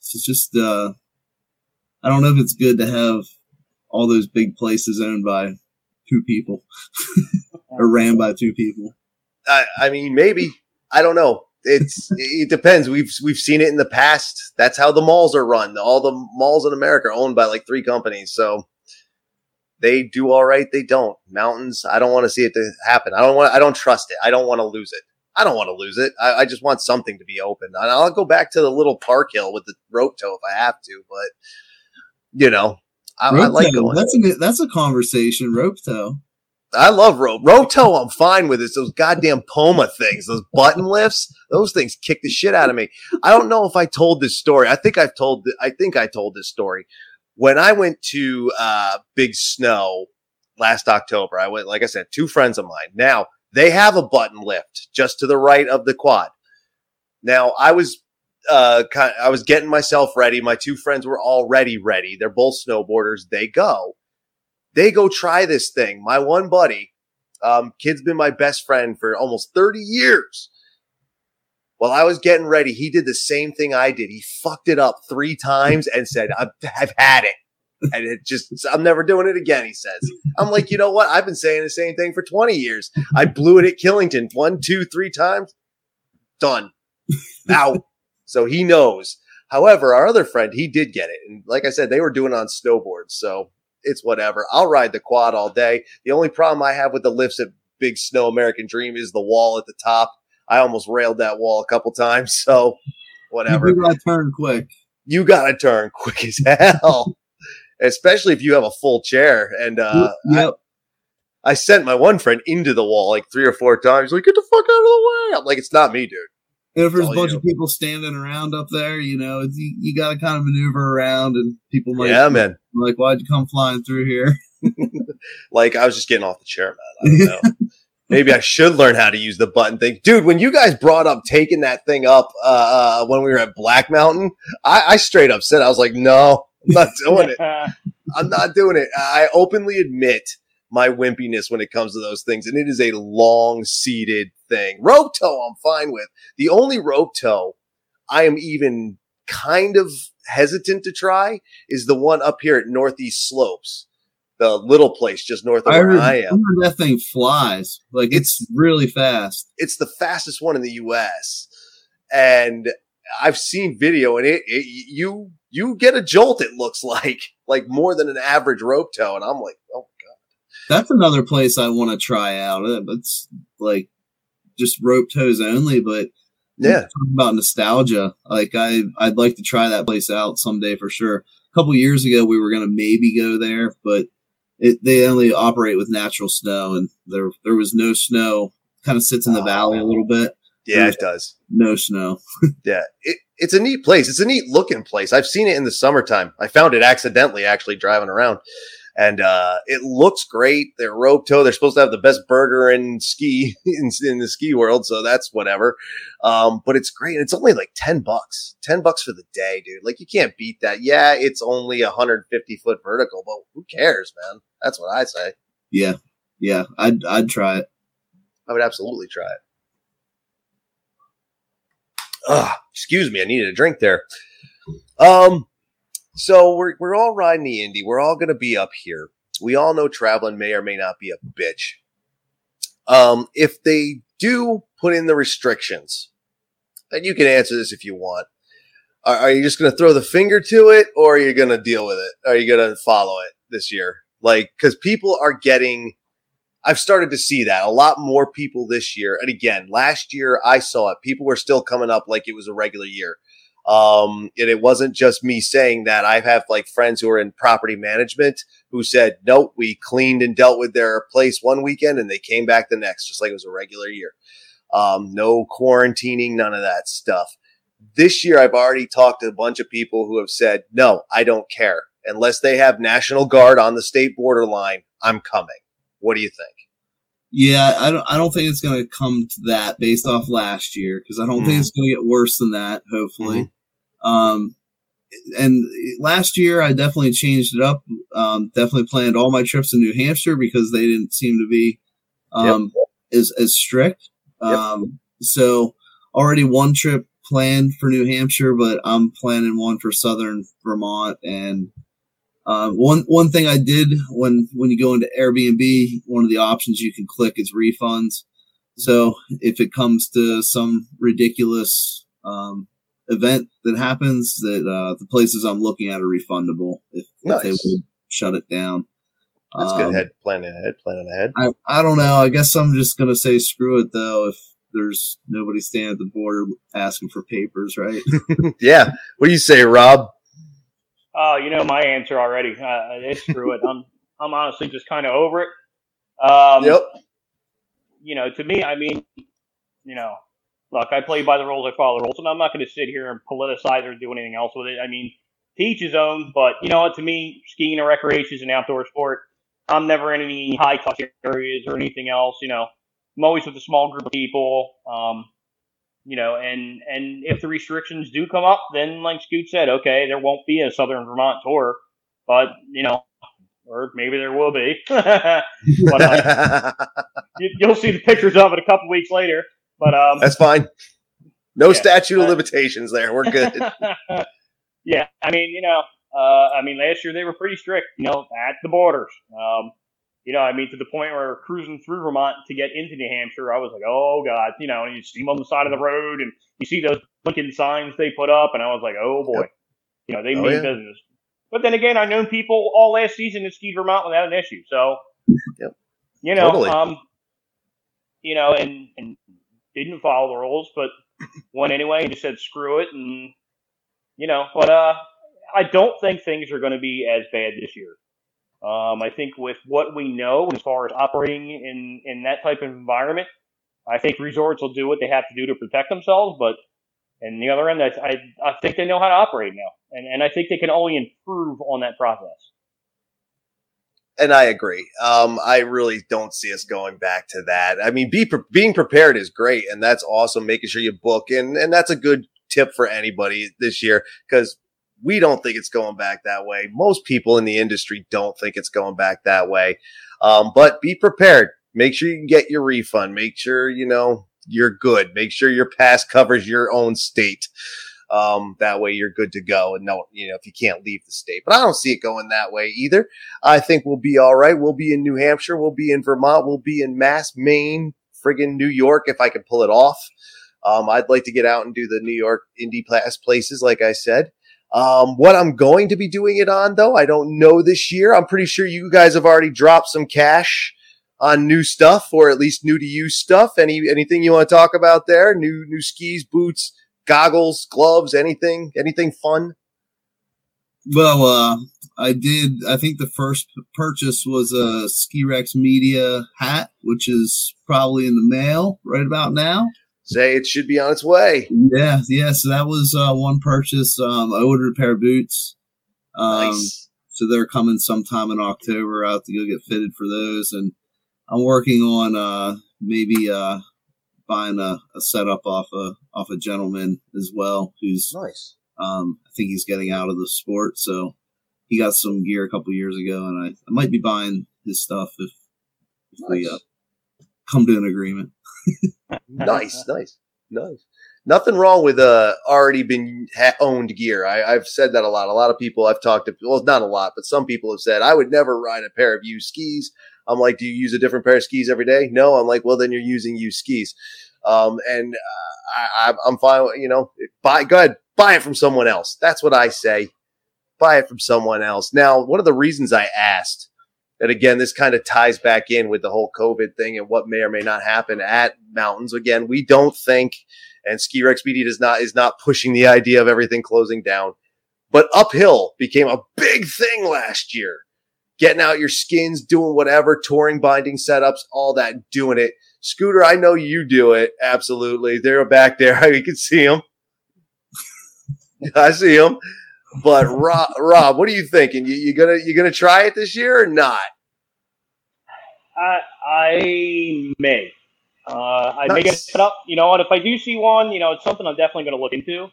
So it's just, I don't know if it's good to have all those big places owned by two people or ran by two people. I mean, maybe, I don't know. It depends. We've seen it in the past. That's how the malls are run. All the malls in America are owned by like three companies. So they do all right. They don't. Mountains, I don't want to see it to happen. I don't trust it. I don't want to lose it. I just want something to be open. And I'll go back to the little park hill with the rope tow if I have to, but I like going. That's a conversation. Rope tow. I love rope. Rope tow, I'm fine with. It's those goddamn Poma things, those button lifts. Those things kick the shit out of me. I don't know if I told this story. I think I told this story. When I went to Big Snow last October, I went, like I said, two friends of mine. Now, they have a button lift just to the right of the quad. Now, I was getting myself ready. My two friends were already ready. They're both snowboarders. They go. They go try this thing. My one buddy, kid's been my best friend for almost 30 years. While I was getting ready, he did the same thing I did. He fucked it up 3 times and said, I've had it. And it just, I'm never doing it again, he says. I'm like, you know what? I've been saying the same thing for 20 years. I blew it at Killington 1, 2, 3 times. Done. Out. So he knows. However, our other friend, he did get it. And like I said, they were doing it on snowboards. So it's whatever. I'll ride the quad all day. The only problem I have with the lifts at Big Snow American Dream is the wall at the top. I almost railed that wall a couple times. So whatever. You got to turn quick. You got to turn quick as hell. Especially if you have a full chair. And yep. I sent my one friend into the wall like 3 or 4 times. Like, get the fuck out of the way. I'm like, it's not me, dude. And if there's a bunch of people standing around up there, you know, you got to kind of maneuver around, and people might man. Like, why'd you come flying through here? Like, I was just getting off the chair, man. I don't know. Maybe I should learn how to use the button thing. Dude, when you guys brought up taking that thing up when we were at Black Mountain, I straight up said, I was like, no, I'm not doing it. I'm not doing it. I openly admit my wimpiness when it comes to those things, and it is a long-seated thing. Rope toe, I'm fine with. The only rope toe I am even kind of hesitant to try is the one up here at Northeast Slopes, the little place just north of where I am. I remember that thing flies. Like, it's really fast. It's the fastest one in the U.S., and I've seen video, and you get a jolt, it looks like more than an average rope toe, and I'm like, oh. That's another place I want to try out. It's like just rope toes only, but yeah, talking about nostalgia. Like I'd like to try that place out someday for sure. A couple years ago, we were going to maybe go there, but they only operate with natural snow, and there was no snow. It kind of sits in the valley a little bit. Yeah, it does. No snow. Yeah, it's a neat place. It's a neat looking place. I've seen it in the summertime. I found it accidentally, actually driving around. And it looks great. They're rope toe. They're supposed to have the best burger and ski in the ski world, so that's whatever. But it's great. And it's only like $10. $10 for the day, dude. Like, you can't beat that. Yeah, it's only 150-foot vertical, but who cares, man? That's what I say. Yeah, yeah. I'd try it. I would absolutely try it. Ugh, excuse me. I needed a drink there. So we're all riding the Indy. We're all going to be up here. We all know traveling may or may not be a bitch. If they do put in the restrictions, and you can answer this if you want, are you just going to throw the finger to it, or are you going to deal with it? Are you going to follow it this year? Like, because people are getting, I've started to see that a lot more people this year. And again, last year I saw it. People were still coming up like it was a regular year. And it wasn't just me saying that. I have like friends who are in property management who said, nope, we cleaned and dealt with their place one weekend and they came back the next, just like it was a regular year. No quarantining, none of that stuff. This year, I've already talked to a bunch of people who have said, no, I don't care. Unless they have National Guard on the state borderline, I'm coming. What do you think? Yeah, I don't think it's going to come to that based off last year, because I don't think it's going to get worse than that, hopefully. Mm-hmm. And last year, I definitely changed it up. Definitely planned all my trips in New Hampshire because they didn't seem to be as strict. So already one trip planned for New Hampshire, but I'm planning one for southern Vermont. And one thing I did when you go into Airbnb, one of the options you can click is refunds. So if it comes to some ridiculous event that happens, that the places I'm looking at are refundable if they would shut it down. That's good. Planning ahead. I don't know. I guess I'm just going to say screw it, though, if there's nobody standing at the border asking for papers, right? Yeah. What do you say, Rob? Oh, you know my answer already. It's screw it. I'm honestly just kind of over it. You know, to me, I mean, you know, look, I play by the rules, I follow the rules, and I'm not going to sit here and politicize or do anything else with it. I mean, to each his own, but you know what? To me, skiing and recreation is an outdoor sport. I'm never in any high touch areas or anything else. You know, I'm always with a small group of people. You know, and if the restrictions do come up, then like Scoot said, okay, there won't be a Southern Vermont tour, but you know, or maybe there will be. But you'll see the pictures of it a couple weeks later. But that's fine. No statute of limitations there. We're good. Yeah, I mean, you know, last year they were pretty strict, you know, at the borders. You know, I mean, to the point where we're cruising through Vermont to get into New Hampshire, I was like, oh, God. You know, and you see them on the side of the road, and you see those Lincoln signs they put up, and I was like, oh, boy. Yep. You know, they mean business. But then again, I know people all last season that skied Vermont without an issue. So, you know, totally. You know, and didn't follow the rules, but went anyway and just said, screw it. And, you know, but I don't think things are going to be as bad this year. I think with what we know as far as operating in that type of environment, I think resorts will do what they have to do to protect themselves. But on the other end, I think they know how to operate now. And I think they can only improve on that process. And I agree. I really don't see us going back to that. I mean, being prepared is great, and that's awesome, making sure you book. And that's a good tip for anybody this year, because we don't think it's going back that way. Most people in the industry don't think it's going back that way. But be prepared. Make sure you can get your refund. Make sure, you know, you're good. Make sure your pass covers your own state. That way you're good to go. And no, you know, if you can't leave the state, but I don't see it going that way either. I think we'll be all right. We'll be in New Hampshire. We'll be in Vermont. We'll be in Mass, Maine, friggin' New York. If I can pull it off. I'd like to get out and do the New York Indy Pass places. Like I said, what I'm going to be doing it on though, I don't know this year. I'm pretty sure you guys have already dropped some cash on new stuff, or at least new to you stuff. Anything you want to talk about there? New skis, boots, goggles, gloves, anything fun? Well, I think the first purchase was a Ski Rex Media hat, which is probably in the mail right about now. Say it should be on its way. Yeah. So that was one purchase. I ordered a pair of boots. Nice. So they're coming sometime in October. I have to go get fitted for those, and I'm working on maybe buying a setup off a gentleman as well, who's nice. I think he's getting out of the sport, so he got some gear a couple years ago, and I might be buying his stuff if we come to an agreement. Nice. Nothing wrong with already been owned gear. I've said that a lot. A lot of people I've talked to, well, not a lot, but some people have said, I would never ride a pair of used skis. I'm like, do you use a different pair of skis every day? No. I'm like, well, then you're using used skis. I'm fine. You know, go ahead, buy it from someone else. That's what I say. Buy it from someone else. Now, one of the reasons I asked, and again, this kind of ties back in with the whole COVID thing and what may or may not happen at mountains. Again, we don't think, and Ski Rex Media is not pushing the idea of everything closing down, but uphill became a big thing last year. Getting out your skins, doing whatever, touring, binding setups, all that, doing it. Scooter, I know you do it. Absolutely. They're back there. You can see them. I see them. But Rob, what are you thinking? You gonna try it this year or not? I may. I may get it up. You know, and if I do see one, you know, it's something I'm definitely going to look into.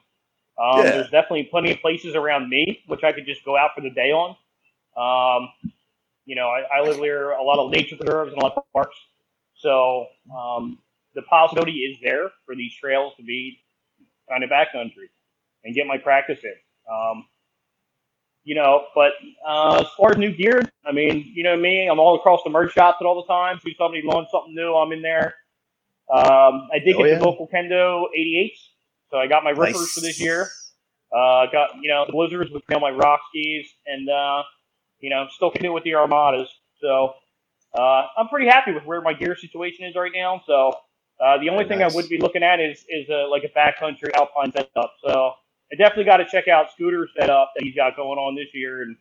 There's definitely plenty of places around me which I could just go out for the day on. You know, I live near a lot of nature preserves and a lot of parks. So, the possibility is there for these trails to be kind of backcountry and get my practice in. You know, but, as far as new gear, I mean, you know me, I'm all across the merch shops at all the time. See somebody launched something new, I'm in there. I did get the local Kendo 88s. So I got my rippers for this year. Got, you know, the Blizzards with my rock skis and, you know, I'm still canoeing with the Armadas. So I'm pretty happy with where my gear situation is right now. So the only thing I would be looking at is like a backcountry Alpine setup. So I definitely got to check out Scooter's setup that he's got going on this year. And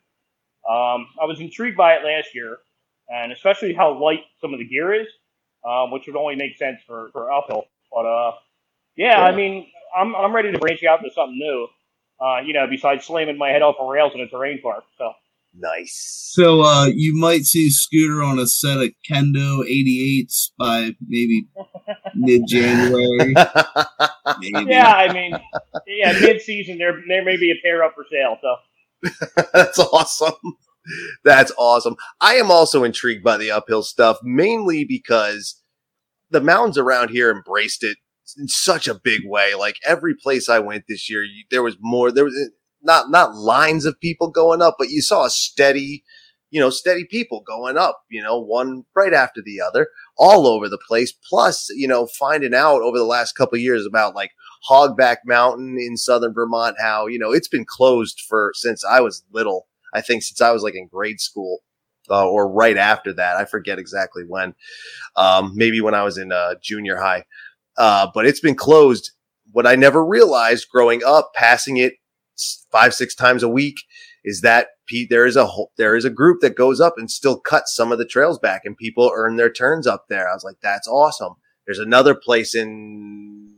I was intrigued by it last year, and especially how light some of the gear is, which would only make sense for uphill. But, yeah, I mean, I'm ready to branch out into something new, you know, besides slamming my head off the rails in a terrain park. So. Nice. So you might see Scooter on a set of Kendo 88s by maybe mid-January. Maybe. Yeah, I mean, mid-season there may be a pair up for sale. So that's awesome. That's awesome. I am also intrigued by the uphill stuff, mainly because the mountains around here embraced it in such a big way. Like every place I went this year, there was not lines of people going up, but you saw a steady people going up, one right after the other, all over the place. Plus, finding out over the last couple of years about like Hogback Mountain in southern Vermont, how, it's been closed since I was little. I think since I was like in grade school or right after that. I forget exactly when, maybe when I was in junior high, but it's been closed. What I never realized growing up, passing it 5-6 times a week, is that there is a group that goes up and still cuts some of the trails back, and people earn their turns up there. I was like, that's awesome. There's another place in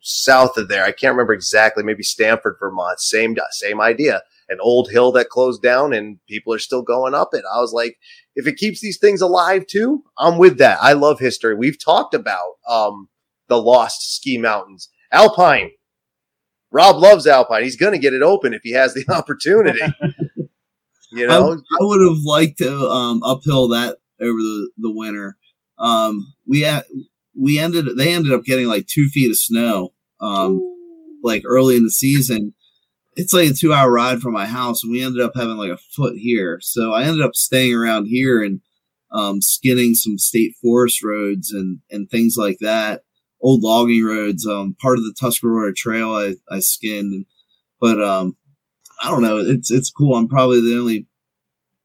south of there. I can't remember exactly. Maybe Stamford, Vermont. Same idea. An old hill that closed down and people are still going up it. I was like, if it keeps these things alive too, I'm with that. I love history. We've talked about the lost ski mountains. Alpine. Rob loves Alpine. He's going to get it open if he has the opportunity. I would have liked to uphill that over the winter. They ended up getting like 2 feet of snow, like early in the season. It's like a 2-hour ride from my house, and we ended up having like a foot here. So I ended up staying around here and skinning some state forest roads and things like that. Old logging roads, part of the Tuscarora Trail I skinned, but I don't know. It's cool. I'm probably the only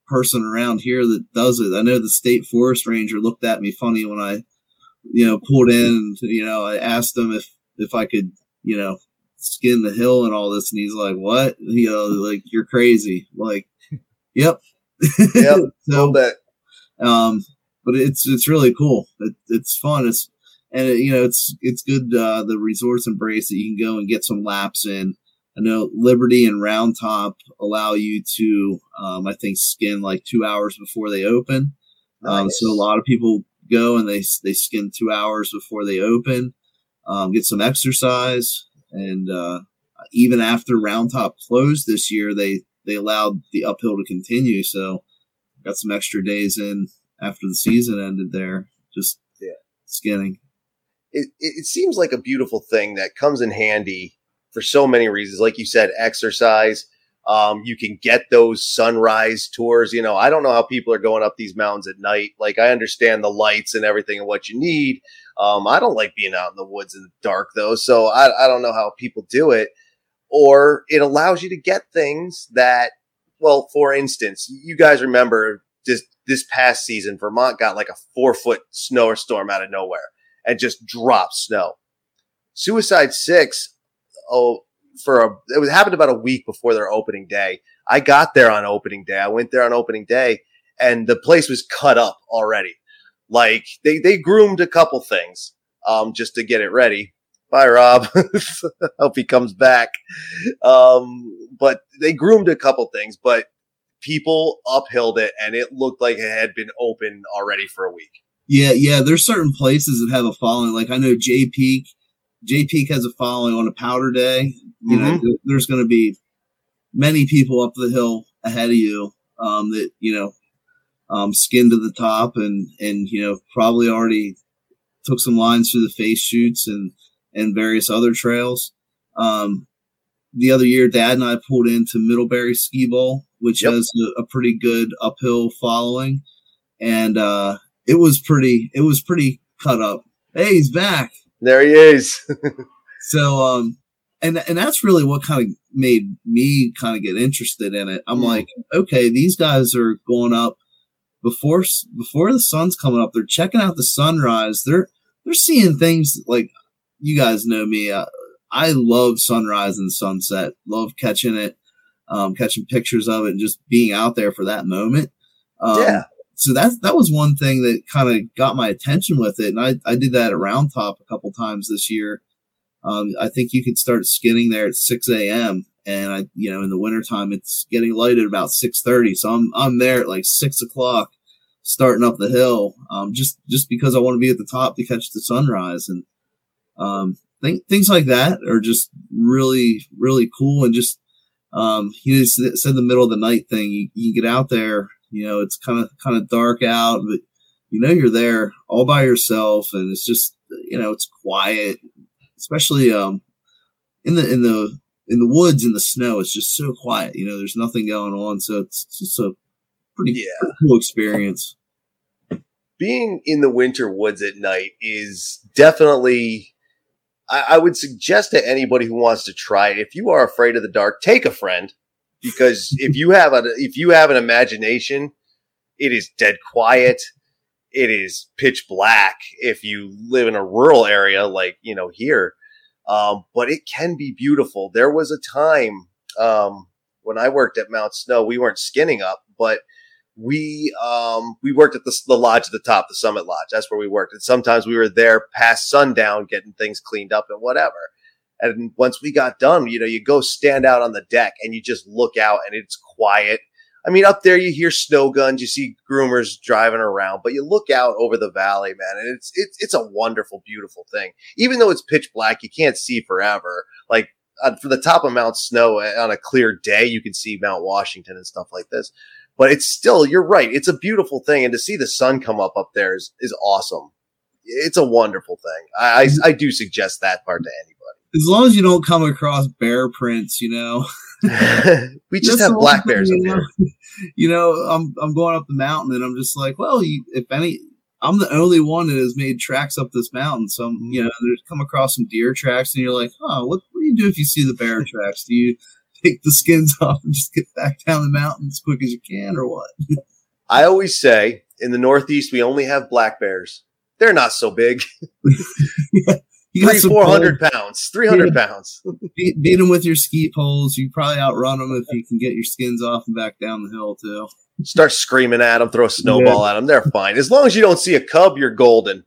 person around here that does it. I know the state forest ranger looked at me funny when I, pulled in. And, I asked him if I could, skin the hill and all this, and he's like, "What? Like you're crazy." Like, yep, yep. So, but it's really cool. It's fun. It's good. The resorts embrace that you can go and get some laps in. I know Liberty and Round Top allow you to, I think, skin like 2 hours before they open. Nice. So a lot of people go and they skin 2 hours before they open, get some exercise. And even after Round Top closed this year, they allowed the uphill to continue. So got some extra days in after the season ended there, just skinning. It seems like a beautiful thing that comes in handy for so many reasons. Like you said, exercise, you can get those sunrise tours. I don't know how people are going up these mountains at night. Like I understand the lights and everything and what you need. I don't like being out in the woods in the dark though. So I don't know how people do it, or it allows you to get things that, well, for instance, you guys remember this past season, Vermont got like a 4-foot snowstorm out of nowhere and just dropped snow. Suicide 6, it happened about a week before their opening day. I got there on opening day. I went there on opening day, and the place was cut up already. Like they groomed a couple things just to get it ready. Bye, Rob. Hope he comes back. But they groomed a couple things, but people uphilled it, and it looked like it had been open already for a week. Yeah. There's certain places that have a following. Like I know Jay Peak. Jay Peak has a following on a powder day. You know, there's going to be many people up the hill ahead of you that skin to the top and probably already took some lines through the face chutes and various other trails. The other year, Dad and I pulled into Middlebury Ski Bowl, which has a pretty good uphill following, and it was pretty cut up. Hey, he's back. There he is. So, and that's really what kind of made me kind of get interested in it. I'm like, okay, these guys are going up before the sun's coming up. They're checking out the sunrise. They're seeing things like, you guys know me. I love sunrise and sunset. Love catching it, catching pictures of it, and just being out there for that moment. So that was one thing that kind of got my attention with it. And I did that at Round Top a couple times this year. I think you could start skinning there at 6 a.m. And in the wintertime, it's getting light at about 6:30. So I'm there at like 6 o'clock, starting up the hill, just because I want to be at the top to catch the sunrise. And things like that are just really, really cool. And just He said the middle of the night thing. You get out there, you know, it's kind of dark out, but you know, you're there all by yourself, and it's just, you know, it's quiet, especially in the woods, in the snow. It's just so quiet. You know, there's nothing going on, so it's just a pretty cool experience. Being in the winter woods at night is definitely, I would suggest to anybody who wants to try it, if you are afraid of the dark, take a friend, because if you have an imagination, it is dead quiet. It is pitch black if you live in a rural area like, you know, here. But it can be beautiful. There was a time when I worked at Mount Snow, we weren't skinning up, but we worked at the lodge at the top, the Summit Lodge. That's where we worked. And sometimes we were there past sundown getting things cleaned up and whatever. And once we got done, you know, you go stand out on the deck and you just look out and it's quiet. I mean, up there you hear snow guns, you see groomers driving around, but you look out over the valley, man, and it's a wonderful, beautiful thing. Even though it's pitch black, you can't see forever. Like from the top of Mount Snow on a clear day, you can see Mount Washington and stuff like this. But it's still, you're right, it's a beautiful thing, and to see the sun come up there is awesome. It's a wonderful thing. I do suggest that part to anybody. As long as you don't come across bear prints, you know. We just have black bears up here. You know, I'm going up the mountain and I'm just like, well, I'm the only one that has made tracks up this mountain. So, you know, there's come across some deer tracks and you're like, huh, what do you do if you see the bear tracks? Do you take the skins off and just get back down the mountain as quick as you can or what? I always say in the Northeast, we only have black bears. They're not so big. Yeah. 300 pounds. Beat them with your ski poles. You probably outrun them if you can get your skins off and back down the hill, too. Start screaming at them, throw a snowball at them. They're fine. As long as you don't see a cub, you're golden.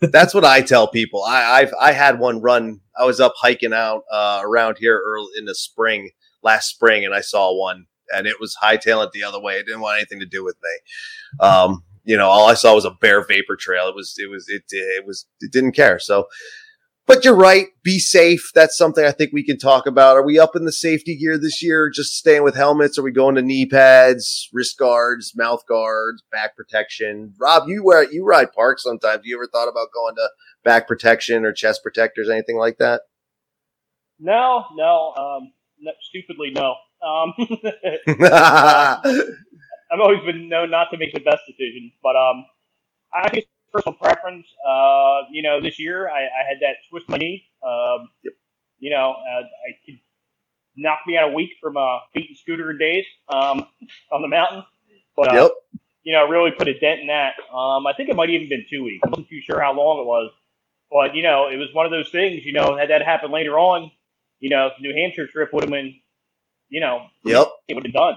That's what I tell people. I had one run. I was up hiking out around here early in the spring, last spring, and I saw one, and it was hightailing it the other way. It didn't want anything to do with me. You know, all I saw was a bear vapor trail. It didn't care. So, but you're right. Be safe. That's something I think we can talk about. Are we up in the safety gear this year? Just staying with helmets? Are we going to knee pads, wrist guards, mouth guards, back protection? Rob, you ride park sometimes. You ever thought about going to back protection or chest protectors, anything like that? No. Stupidly, no. I've always been known not to make the best decisions, but I think personal preference, you know, this year I had that twist in my knee. You know, I could knock me out a week from beating Scooter in days on the mountain. But, you know, really put a dent in that. I think it might even been 2 weeks. I wasn't too sure how long it was. But, you know, it was one of those things, you know, had that happened later on, you know, the New Hampshire trip would have been, you know, it would have done.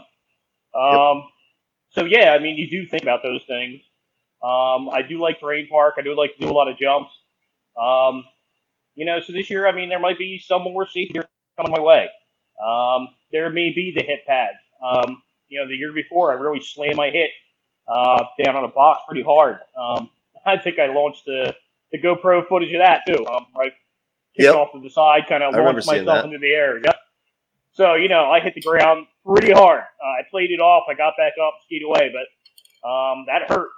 So, yeah, I mean, you do think about those things. I do like terrain park. I do like to do a lot of jumps. You know, so this year, I mean, there might be some more safety coming my way. There may be the hip pads. You know, the year before, I really slammed my hip down on a box pretty hard. I think I launched the GoPro footage of that, too. I kicked off to the side, kind of launched myself into the air. Yep. So, you know, I hit the ground pretty hard. I played it off. I got back up, skied away, but that hurt.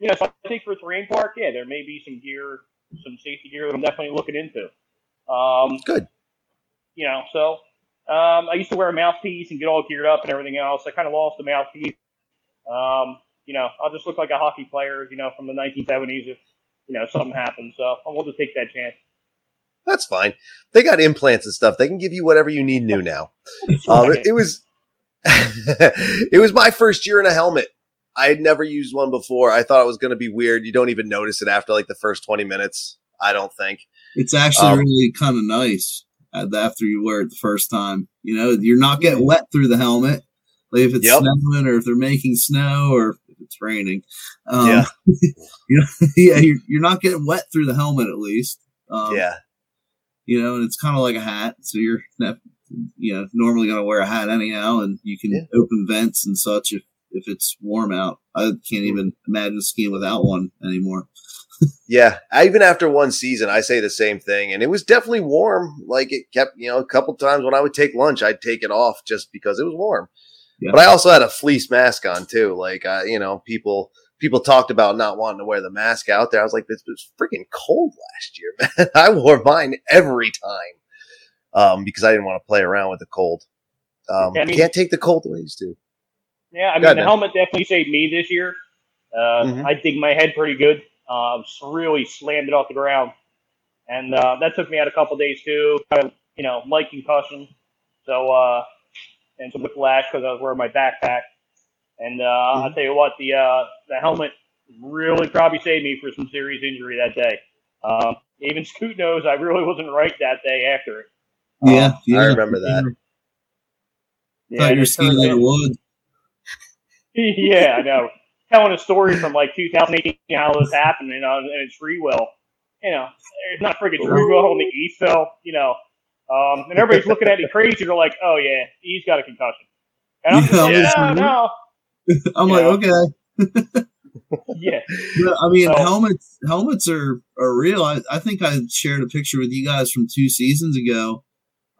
You know, so I think for terrain park, yeah, there may be some gear, some safety gear that I'm definitely looking into. Good. You know, so I used to wear a mouthpiece and get all geared up and everything else. I kind of lost the mouthpiece. You know, I'll just look like a hockey player, you know, from the 1970s if, you know, something happens. So I'm willing to take that chance. That's fine. They got implants and stuff. They can give you whatever you need new now. It was my first year in a helmet. I had never used one before. I thought it was going to be weird. You don't even notice it after like the first 20 minutes. I don't think. It's actually really kind of nice after you wear it the first time. You know, you're not getting wet through the helmet. Like if it's snowing or if they're making snow or if it's raining. You're not getting wet through the helmet at least. You know, and it's kind of like a hat. So you're, you know, normally going to wear a hat anyhow, and you can open vents and such if it's warm out. I can't even imagine skiing without one anymore. Yeah. Even after one season, I say the same thing. And it was definitely warm. Like it kept, you know, a couple times when I would take lunch, I'd take it off just because it was warm. Yeah. But I also had a fleece mask on too. Like, you know, people talked about not wanting to wear the mask out there. I was like, this was freaking cold last year, man. I wore mine every time because I didn't want to play around with the cold. I mean, can't take the cold the way you used to. Yeah, I mean, the helmet definitely saved me this year. I dig my head pretty good. Really slammed it off the ground. And that took me out a couple days, too. You know, light concussion. So, and some whiplash because I was wearing my backpack. And I'll tell you what, the helmet really probably saved me for some serious injury that day. Even Scoot knows I really wasn't right that day after it. Yeah, I remember that. Yeah, thought you were skiing like a wood. Yeah, I know. Telling a story from like 2018, how this happened, you know, and it's tree well. You know, it's not freaking tree well on the East, so, you know. And everybody's looking at me crazy. They're like, oh, yeah, he's got a concussion. And I'm just like, no. I'm like, okay. Yeah. But, I mean, so, helmets are real. I think I shared a picture with you guys from 2 seasons ago.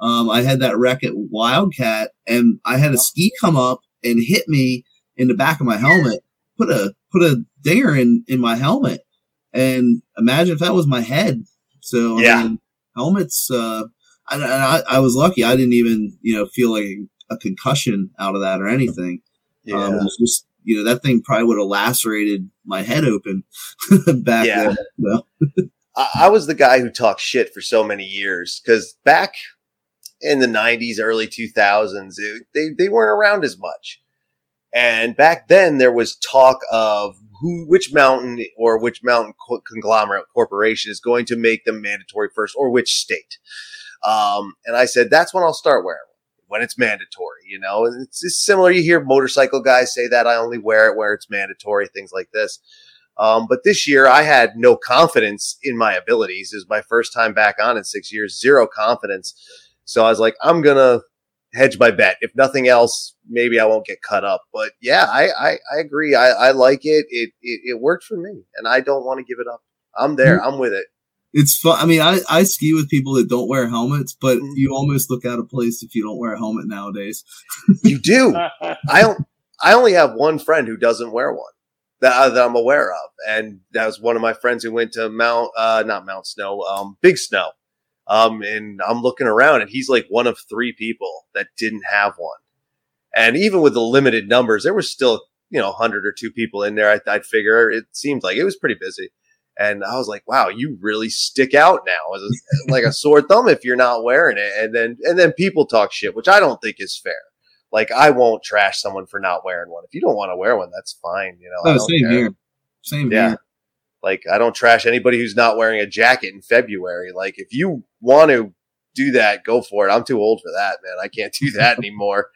I had that wreck at Wildcat, and I had a ski come up and hit me in the back of my helmet, put a dinger in my helmet, and imagine if that was my head. So yeah, I mean, helmets. I was lucky; I didn't even feel like a concussion out of that or anything. Yeah, it was just that thing probably would have lacerated my head open back then. So. I was the guy who talked shit for so many years because back in the 90s, early 2000s, they weren't around as much. And back then there was talk of which mountain or which mountain conglomerate corporation is going to make them mandatory first or which state. And I said, that's when I'll start wearing it, when it's mandatory. You know, it's similar. You hear motorcycle guys say that I only wear it where it's mandatory, things like this. But this year I had no confidence in my abilities. It was my first time back on in 6 years, zero confidence. So I was like, I'm going to hedge my bet. If nothing else, maybe I won't get cut up. But yeah, I agree. I like it. It worked for me, and I don't want to give it up. I'm there. I'm with it. It's fun. I mean, I ski with people that don't wear helmets, but you almost look out of place if you don't wear a helmet nowadays. You do. I only have one friend who doesn't wear one that I'm aware of, and that was one of my friends who went to Big Snow. And I'm looking around, and he's like one of 3 people that didn't have one. And even with the limited numbers, there was still, 100 or 2 people in there. I'd figure it seemed like it was pretty busy. And I was like, wow, you really stick out now as like a sore thumb if you're not wearing it. And then people talk shit, which I don't think is fair. Like, I won't trash someone for not wearing one. If you don't want to wear one, that's fine. Same here. Like, I don't trash anybody who's not wearing a jacket in February. Like, if you want to do that, go for it. I'm too old for that, man. I can't do that anymore.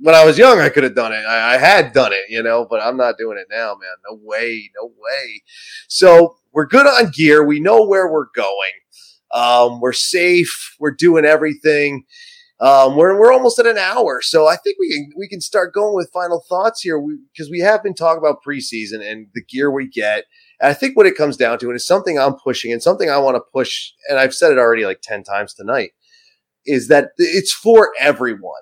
When I was young, I could have done it. I had done it, but I'm not doing it now, man. No way. So we're good on gear. We know where we're going. We're safe. We're doing everything. We're almost at an hour, so I think we can start going with final thoughts here because we have been talking about preseason and the gear we get. And I think what it comes down to, and it's something I'm pushing and something I want to push, and I've said it already like 10 times tonight, is that it's for everyone.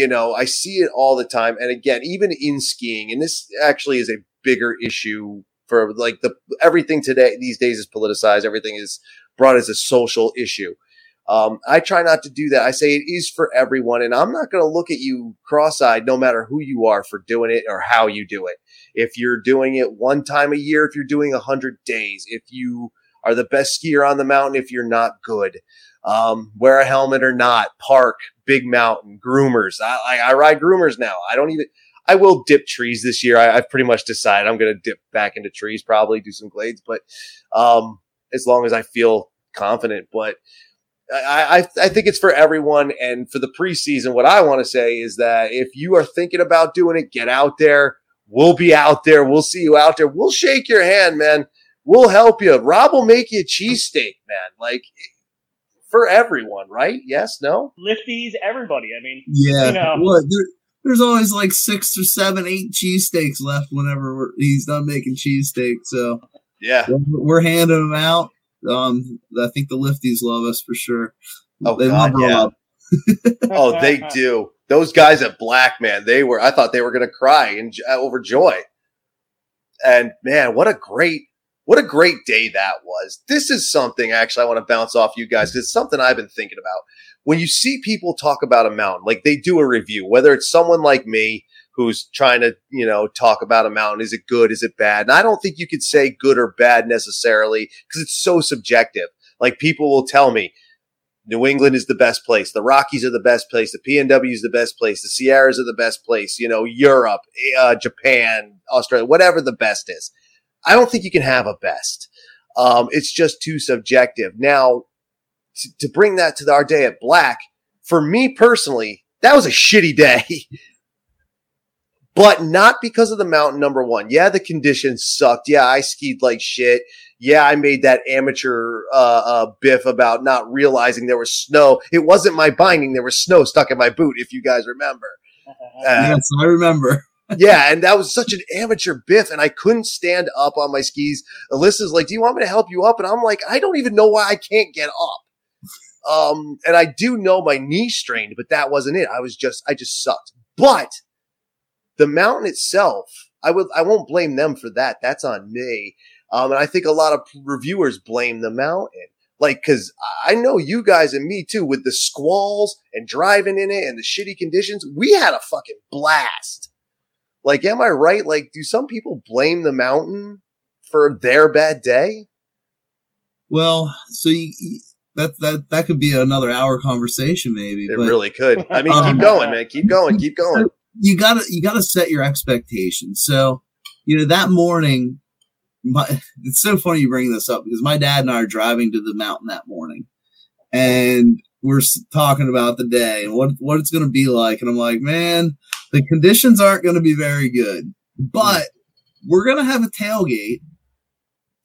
I see it all the time. And again, even in skiing, and this actually is a bigger issue for like everything today, these days is politicized. Everything is brought as a social issue. I try not to do that. I say it is for everyone, and I'm not going to look at you cross-eyed no matter who you are for doing it or how you do it. If you're doing it one time a year, if you're doing 100 days, if you are the best skier on the mountain, if you're not good, wear a helmet or not, park, big mountain, groomers. I ride groomers now. I will dip trees this year. I've pretty much decided I'm going to dip back into trees, probably do some glades, but as long as I feel confident, but I think it's for everyone. And for the preseason, what I want to say is that if you are thinking about doing it, get out there. We'll be out there. We'll see you out there. We'll shake your hand, man. We'll help you. Rob will make you a cheesesteak, man. Like, for everyone, right? Yes, no? Lifties, everybody. I mean, yeah. What? There's always like 6 or 7, 8 cheesesteaks left whenever he's done making cheesesteaks. So Yeah. We're handing them out. I think the lifties love us for sure. Oh, they God, love yeah. Oh, they do. Those guys at Black, man, I thought they were going to cry and overjoy. And man, what a great day that was. This is something actually I want to bounce off you guys. It's something I've been thinking about. When you see people talk about a mountain, like they do a review, whether it's someone like me who's trying to, talk about a mountain. Is it good? Is it bad? And I don't think you could say good or bad necessarily because it's so subjective. Like people will tell me, New England is the best place. The Rockies are the best place. The PNW is the best place. The Sierras are the best place. Europe, Japan, Australia, whatever the best is. I don't think you can have a best. It's just too subjective. Now, to bring that to our day at Black, for me personally, that was a shitty day. But not because of the mountain, number one. Yeah, the conditions sucked. Yeah, I skied like shit. Yeah, I made that amateur biff about not realizing there was snow. It wasn't my binding. There was snow stuck in my boot, if you guys remember. Yes, I remember. Yeah, and that was such an amateur biff, and I couldn't stand up on my skis. Alyssa's like, do you want me to help you up? And I'm like, I don't even know why I can't get up. And I do know my knee strained, but that wasn't it. I just sucked. But the mountain itself, I won't blame them for that. That's on me. And I think a lot of reviewers blame the mountain. Like, cause I know you guys and me too, with the squalls and driving in it and the shitty conditions, we had a fucking blast. Like, am I right? Like, do some people blame the mountain for their bad day? Well, so that could be another hour conversation maybe. Really could. I mean, keep going, man. Keep going. You gotta set your expectations. So, that morning, it's so funny you bring this up because my dad and I are driving to the mountain that morning and we're talking about the day and what it's going to be like. And I'm like, man, the conditions aren't going to be very good, but we're going to have a tailgate.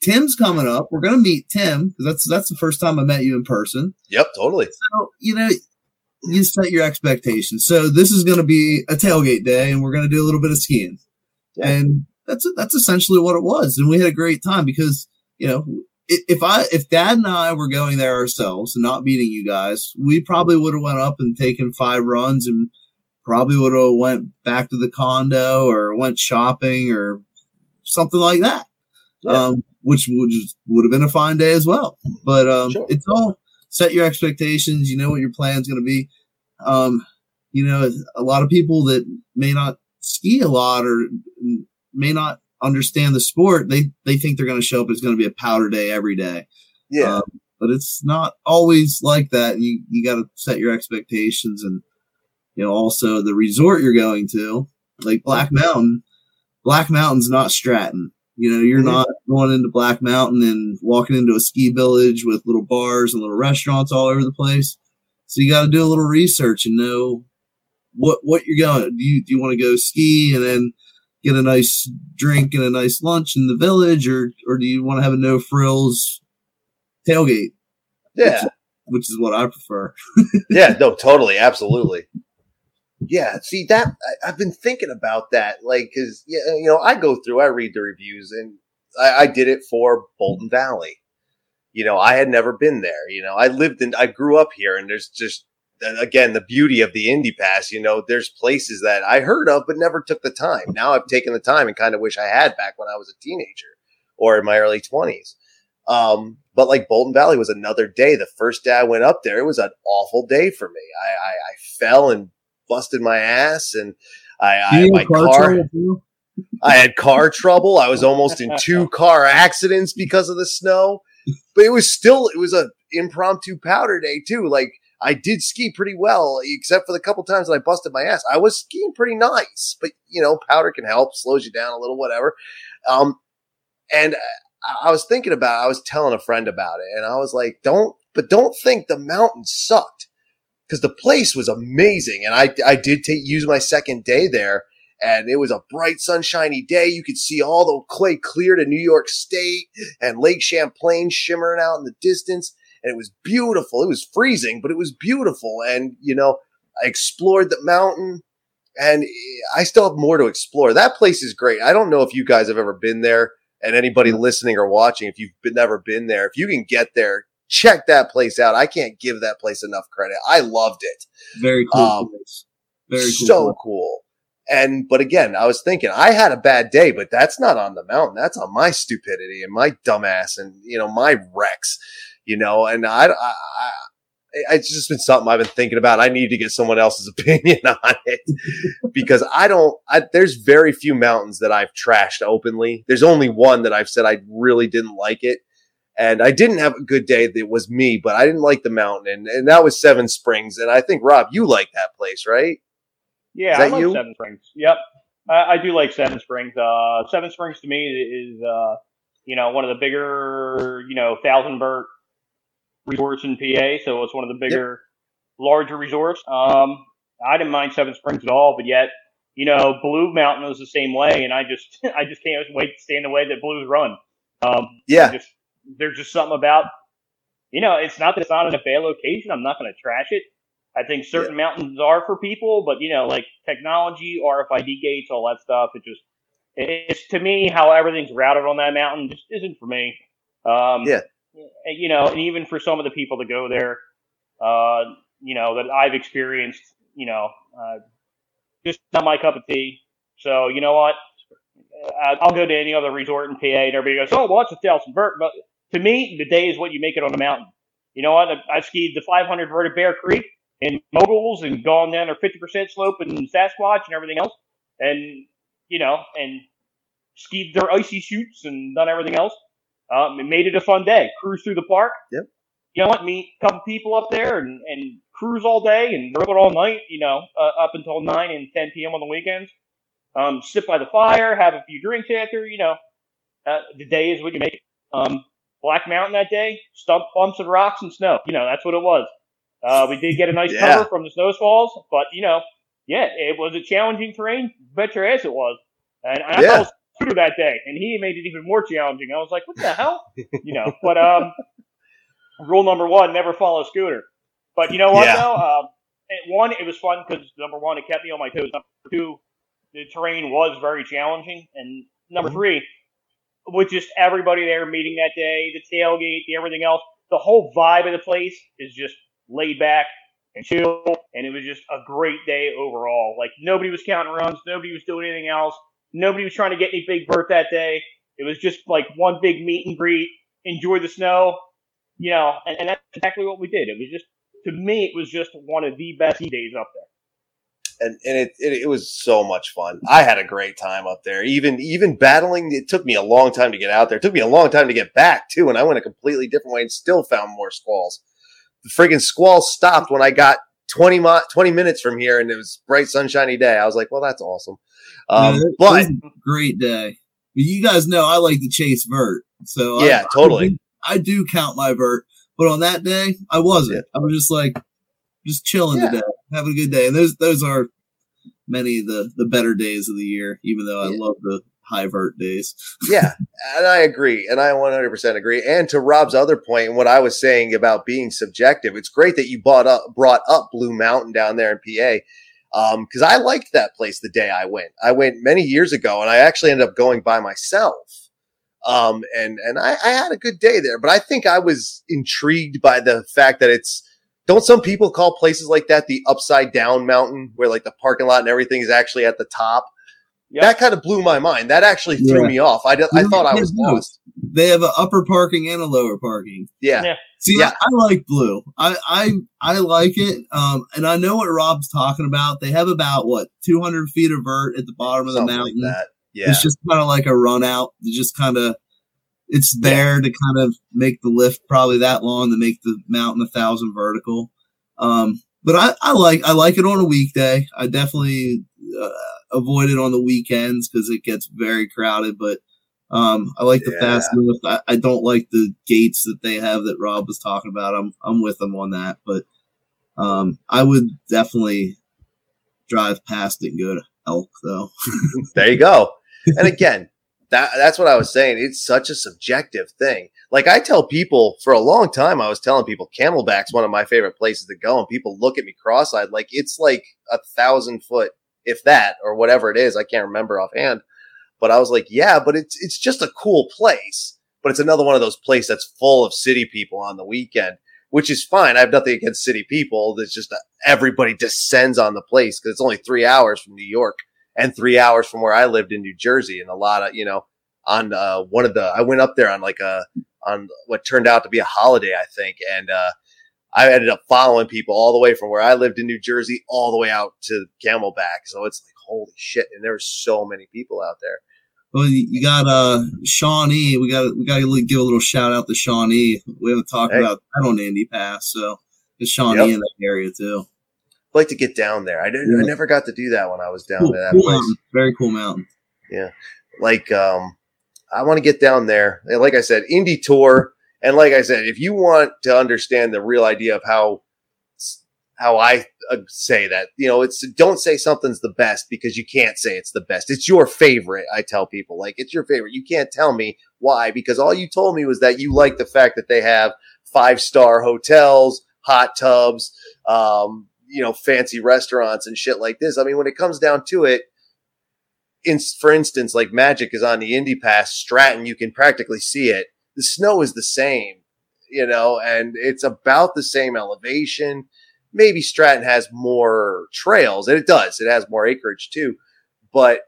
Tim's coming up. We're going to meet Tim because that's the first time I met you in person. Yep, totally. So, you set your expectations. So this is going to be a tailgate day and we're going to do a little bit of skiing. Yeah. And that's essentially what it was. And we had a great time because, if Dad and I were going there ourselves and not meeting you guys, we probably would have went up and taken 5 runs and probably would have went back to the condo or went shopping or something like that. Yeah. Which would have been a fine day as well. But, sure. It's all set your expectations. You know what your plan's going to be. A lot of people that may not ski a lot or may not understand the sport, they think they're going to show up. It's going to be a powder day every day. Yeah. But it's not always like that. You got to set your expectations and, also the resort you're going to, like Black Mountain. Black Mountain's not Stratton. You're mm-hmm. not going into Black Mountain and walking into a ski village with little bars and little restaurants all over the place. So you got to do a little research and know what you're going. Do you want to go ski and then get a nice drink and a nice lunch in the village, or do you want to have a no frills tailgate? Yeah. Which is what I prefer. Yeah, no, totally. Absolutely. Yeah. See that I've been thinking about that. Like, cause I go through, I read the reviews and I did it for Bolton Valley. I had never been there. I grew up here and there's just, again, the beauty of the Indy Pass, there's places that I heard of, but never took the time. Now I've taken the time and kind of wish I had back when I was a teenager or in my early 20s. But like Bolton Valley was another day. The first day I went up there, it was an awful day for me. I fell and busted my ass and I had car trouble. I was almost in 2 car accidents because of the snow, but it was an impromptu powder day too. Like, I did ski pretty well, except for the couple times that I busted my ass. I was skiing pretty nice, but powder can help, slows you down a little, whatever. And I was thinking about it. I was telling a friend about it and I was like, don't think the mountain sucked because the place was amazing. And I did use my second day there and it was a bright, sunshiny day. You could see all the clay clear to New York State and Lake Champlain shimmering out in the distance. And it was beautiful. It was freezing, but it was beautiful. And, I explored the mountain and I still have more to explore. That place is great. I don't know if you guys have ever been there And anybody listening or watching, if you've never been there, if you can get there, check that place out. I can't give that place enough credit. I loved it. Very cool. Very cool. So cool. And, but again, I was thinking I had a bad day, but that's not on the mountain. That's on my stupidity and my dumbass and, you know, my wrecks, you know, and I it's just been something I've been thinking about. I need to get someone else's opinion on it because there's very few mountains that I've trashed openly. There's only one that I've said I really didn't like it. And I didn't have a good day. That was me, but I didn't like the mountain. And that was Seven Springs. And I think, Rob, you like that place, right? Yeah, I like you? Seven Springs. Yep. I do like Seven Springs. Seven Springs to me is, you know, one of the bigger, you know, 1,000-berth resorts in PA. So it's one of the bigger, larger resorts. I didn't mind Seven Springs at all, but yet, you know, Blue Mountain was the same way. And I just can't wait to stand the way that Blues run. There's just something about, you know, it's not that it's not in a bad location. I'm not going to trash it. I think certain mountains are for people, but, you know, like technology, RFID gates, all that stuff. It's to me, how everything's routed on that mountain just isn't for me. You know, and even for some of the people that go there, you know, that I've experienced, you know, just not my cup of tea. So, you know what? I'll go to any other resort in PA and everybody goes, oh, well, it's 1,000 berth. But to me, the day is what you make it on the mountain. You know what? I've skied the 500 vert at Bear Creek and moguls and gone down their 50% slope and Sasquatch and everything else. And, you know, and skied their icy chutes and done everything else. It made it a fun day. Cruise through the park. Yep. You know what? Meet a couple people up there and cruise all day and drill it all night, you know, up until 9 and 10 p.m. on the weekends. Sit by the fire, have a few drinks after, you know. The day is what you make it. Black Mountain that day, stump bumps and rocks and snow. You know, that's what it was. We did get a nice cover from the snowfalls, but, you know, it was a challenging terrain. Bet your ass it was. And I saw Scooter that day, and he made it even more challenging. I was like, what the hell? You know, but rule number one, never follow Scooter. But you know what, though? One, it was fun because, number one, it kept me on my toes. Number two, the terrain was very challenging. And number three, with just everybody there meeting that day, the tailgate, the everything else, the whole vibe of the place is just laid back and chill. And it was just a great day overall. Like, nobody was counting runs. Nobody was doing anything else. Nobody was trying to get any big berth that day. It was just like one big meet and greet, enjoy the snow, you know, and that's exactly what we did. It was just, to me, it was just one of the best days up there. And it was so much fun. I had a great time up there. Even battling, it took me a long time to get out there. It took me a long time to get back, too. And I went a completely different way and still found more squalls. The friggin' squalls stopped when I got 20 minutes from here, and it was bright, sunshiny day. I was like, well, that's awesome. But it was a great day. You guys know I like to chase vert. So totally. I do count my vert. But on that day, I wasn't. I was just like, just chilling today. Having a good day. And those are many of the better days of the year, even though I love the high vert days. And I agree. And I 100% agree. And to Rob's other point, and what I was saying about being subjective, it's great that you brought up Blue Mountain down there in PA, because I liked that place the day I went. I went many years ago, and I actually ended up going by myself. And I had a good day there. But I think I was intrigued by the fact that don't some people call places like that the upside down mountain, where like the parking lot and everything is actually at the top? Yep. That kind of blew my mind. That actually threw me off. I thought I was lost. They have an upper parking and a lower parking. Yeah. See, I like Blue. I like it. And I know what Rob's talking about. They have about 200 feet of vert at the bottom of the mountain. Like that. Yeah. It's just kind of like a run out. It's just kind of. It's there to kind of make the lift probably that long to make the mountain 1,000 vertical. But I like it on a weekday. I definitely avoid it on the weekends because it gets very crowded. But I like the fast lift. I don't like the gates that they have that Rob was talking about. I'm with him on that. But I would definitely drive past it and go to Elk, though. There you go. And again. That's what I was saying. It's such a subjective thing. Like, I tell people for a long time, I was telling people Camelback's one of my favorite places to go. And people look at me cross-eyed, like it's like 1,000 foot, if that, or whatever it is. I can't remember offhand, But I was like, yeah, but it's just a cool place. But it's another one of those places that's full of city people on the weekend, which is fine. I have nothing against city people. It's just everybody descends on the place because it's only 3 hours from New York and 3 hours from where I lived in New Jersey. And a lot of, you know, on one of the, I went up there on like a, on what turned out to be a holiday, I think. And I ended up following people all the way from where I lived in New Jersey all the way out to Camelback. So it's like, holy shit. And there's so many people out there. Well, you got Shawnee. We got to give a little shout out to Shawnee. We haven't talked about that on Indy Pass, so it's Shawnee in that area too. I'd like to get down there. I never got to do that when I was down there. That place, very cool mountain. Yeah, like I want to get down there. And like I said, Indy tour, and like I said, if you want to understand the real idea of how I say that, you know, it's don't say something's the best because you can't say it's the best. It's your favorite. I tell people like, it's your favorite. You can't tell me why, because all you told me was that you like the fact that they have 5-star hotels, hot tubs, you know, fancy restaurants and shit like this. I mean, when it comes down to it, for instance, like Magic is on the Indy Pass, Stratton, you can practically see it. The snow is the same, you know, and it's about the same elevation. Maybe Stratton has more trails, and it does. It has more acreage too, but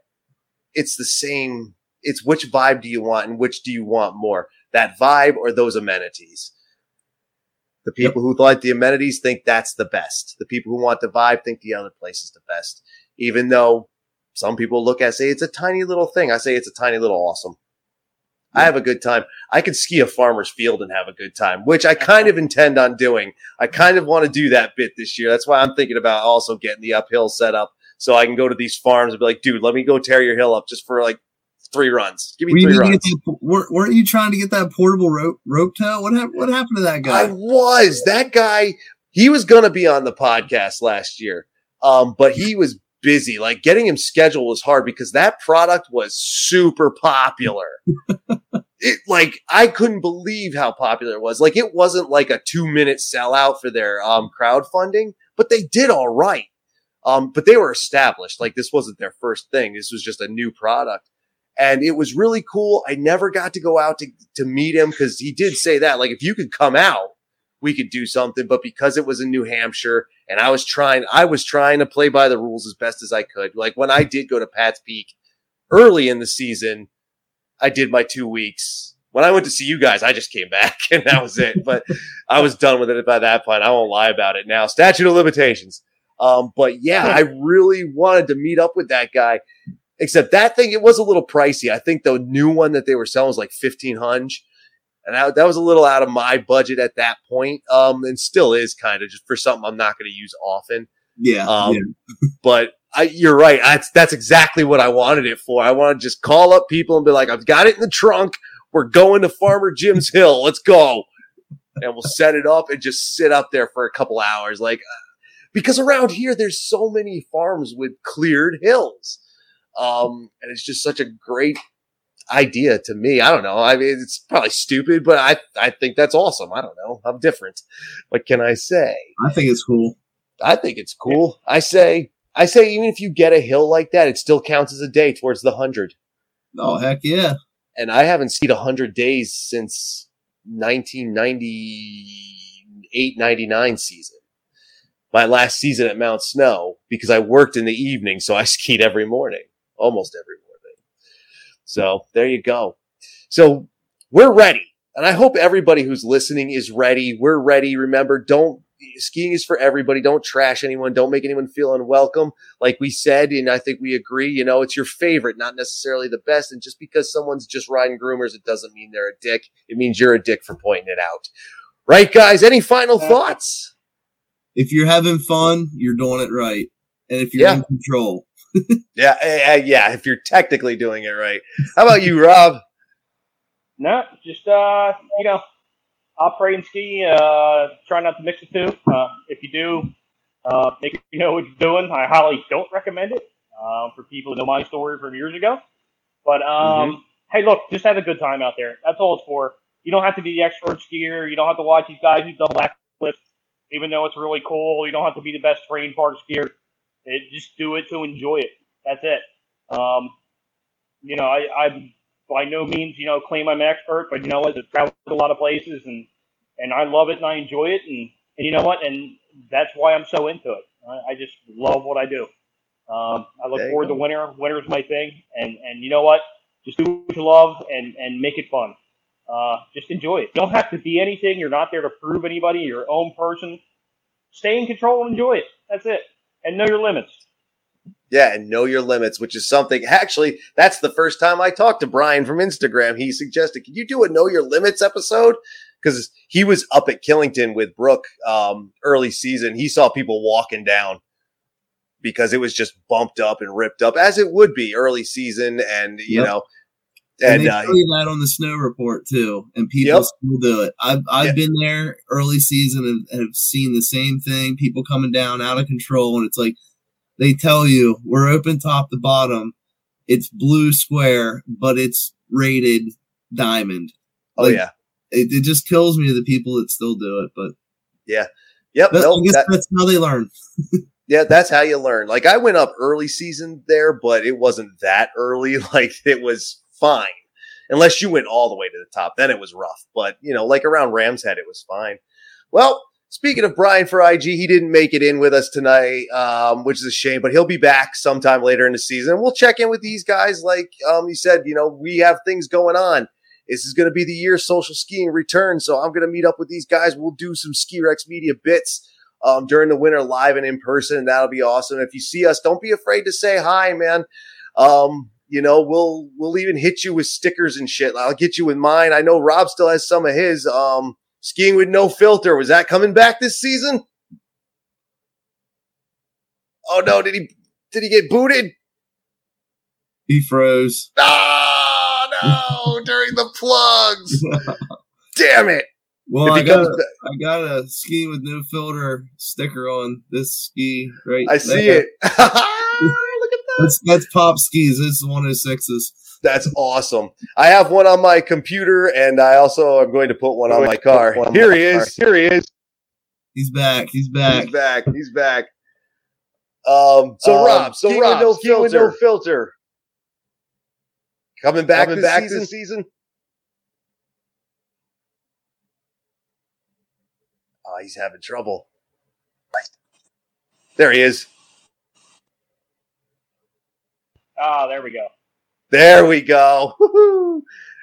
it's the same. It's which vibe do you want and which do you want more? That vibe or those amenities? The people who like the amenities think that's the best. The people who want the vibe think the other place is the best, even though some people look at it and say it's a tiny little thing. I say it's a tiny little awesome. I have a good time. I could ski a farmer's field and have a good time, which I kind of intend on doing. I kind of want to do that bit this year. That's why I'm thinking about also getting the uphill set up so I can go to these farms and be like, dude, let me go tear your hill up just for like 3 runs. Give me 3 runs. Weren't you trying to get that portable rope tow? What happened to that guy? That guy, he was going to be on the podcast last year, but he was busy. Like getting him scheduled was hard because that product was super popular. It like I couldn't believe how popular it was. Like it wasn't like a 2-minute sellout for their crowdfunding, but they did all right. But they were established. Like this wasn't their first thing. This was just a new product, and it was really cool. I never got to go out to meet him because he did say that like if you could come out, we could do something. But because it was in New Hampshire, and I was trying to play by the rules as best as I could. Like when I did go to Pat's Peak early in the season, I did my 2 weeks. When I went to see you guys, I just came back and that was it. But I was done with it by that point. I won't lie about it now. Statute of limitations. But yeah, I really wanted to meet up with that guy, except that thing, it was a little pricey. I think the new one that they were selling was like $1,500. And that was a little out of my budget at that point. And still is kind of just for something I'm not going to use often. Yeah. But you're right. That's exactly what I wanted it for. I want to just call up people and be like, I've got it in the trunk. We're going to Farmer Jim's Hill. Let's go. And we'll set it up and just sit up there for a couple hours. Like, because around here, there's so many farms with cleared hills. And it's just such a great idea to me. I don't know. I mean, it's probably stupid, but I think that's awesome. I don't know. I'm different. What can I say? I think it's cool. Yeah. I say, even if you get a hill like that, it still counts as a day towards the 100. Oh, heck yeah. And I haven't skied 100 days since 1998-99 season. My last season at Mount Snow, because I worked in the evening, so I skied every morning, almost every morning. So there you go. So we're ready. And I hope everybody who's listening is ready. We're ready. Remember, skiing is for everybody. Don't trash anyone. Don't make anyone feel unwelcome. Like we said, and I think we agree, you know, it's your favorite, not necessarily the best. And just because someone's just riding groomers, it doesn't mean they're a dick. It means you're a dick for pointing it out. Right, guys? Any final thoughts? If you're having fun, you're doing it right. And if you're in control. Yeah. If you're technically doing it right. How about you, Rob? No, just, you know, operate and ski, try not to mix the two. If you do, make sure you know what you're doing. I highly don't recommend it for people who know my story from years ago. But, hey, look, just have a good time out there. That's all it's for. You don't have to be the expert skier. You don't have to watch these guys who double backflips, even though it's really cool. You don't have to be the best trained park skier. Just do it to enjoy it. That's it. you know, I by no means, you know, claim I'm an expert, but you know what, I've traveled a lot of places and I love it and I enjoy it. And you know what, and that's why I'm so into it. I just love what I do. I look forward to winter. Winter's my thing. And you know what, just do what you love and make it fun. Just enjoy it. You don't have to be anything. You're not there to prove anybody. You're your own person. Stay in control and enjoy it. That's it. And know your limits. Yeah, and know your limits, which is something. Actually, that's the first time I talked to Brian from Instagram. He suggested, can you do a Know Your Limits episode? Because he was up at Killington with Brooke early season. He saw people walking down because it was just bumped up and ripped up, as it would be early season. And, you know. And they tell you that on the snow report, too. And people still do it. I've been there early season and have seen the same thing. People coming down out of control. And it's like, they tell you we're open top to bottom. It's blue square, but it's rated diamond. Like, It just kills me the people that still do it. But I guess that's how they learn. Yeah, that's how you learn. Like I went up early season there, but it wasn't that early. Like it was fine, unless you went all the way to the top. Then it was rough. But you know, like around Ram's Head, it was fine. Well. Speaking of Brian for IG, he didn't make it in with us tonight, which is a shame, but he'll be back sometime later in the season. And we'll check in with these guys. Like you said, you know, we have things going on. This is going to be the year social skiing returns, so I'm going to meet up with these guys. We'll do some Ski Rex Media bits during the winter live and in person, and that'll be awesome. If you see us, don't be afraid to say hi, man. You know, we'll even hit you with stickers and shit. I'll get you with mine. I know Rob still has some of his. Skiing with No Filter. Was that coming back this season? Oh no, did he get booted? He froze. Oh no, during the plugs. Damn it. Well, I got a Skiing with No Filter sticker on this ski right now. I see it. Look at that. That's Pop Skis. This is 106s. That's awesome. I have one on my computer, and I also am going to put one on my car. Here he is. Here he is. He's back. He's back. He's back. He's back. So Rob, No Filter. Coming back this season? Oh, he's having trouble. There he is. Ah, there we go. There we go. Woo-hoo.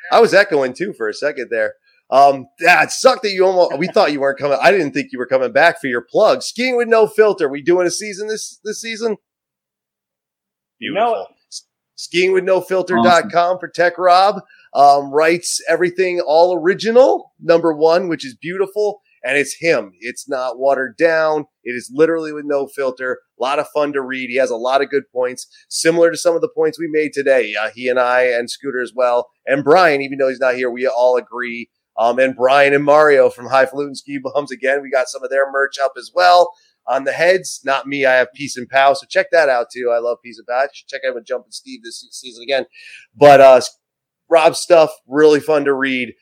I was echoing too for a second there. It sucked that we thought you weren't coming. I didn't think you were coming back for your plug. Skiing with No Filter. We doing a season this season? Beautiful. No. Skiingwithnofilter.com awesome. For Tech Rob. Writes everything all original, #1, which is beautiful. And it's him. It's not watered down. It is literally with no filter. A lot of fun to read. He has a lot of good points, similar to some of the points we made today. He and I and Scooter as well. And Brian, even though he's not here, we all agree. And Brian and Mario from Highfalutin Ski Bums, again, we got some of their merch up as well. On the heads, not me. I have Peace and Pow. So check that out, too. I love Peace and Pow. I should check out with Jumpin' Steve this season again. But Rob's stuff, really fun to read.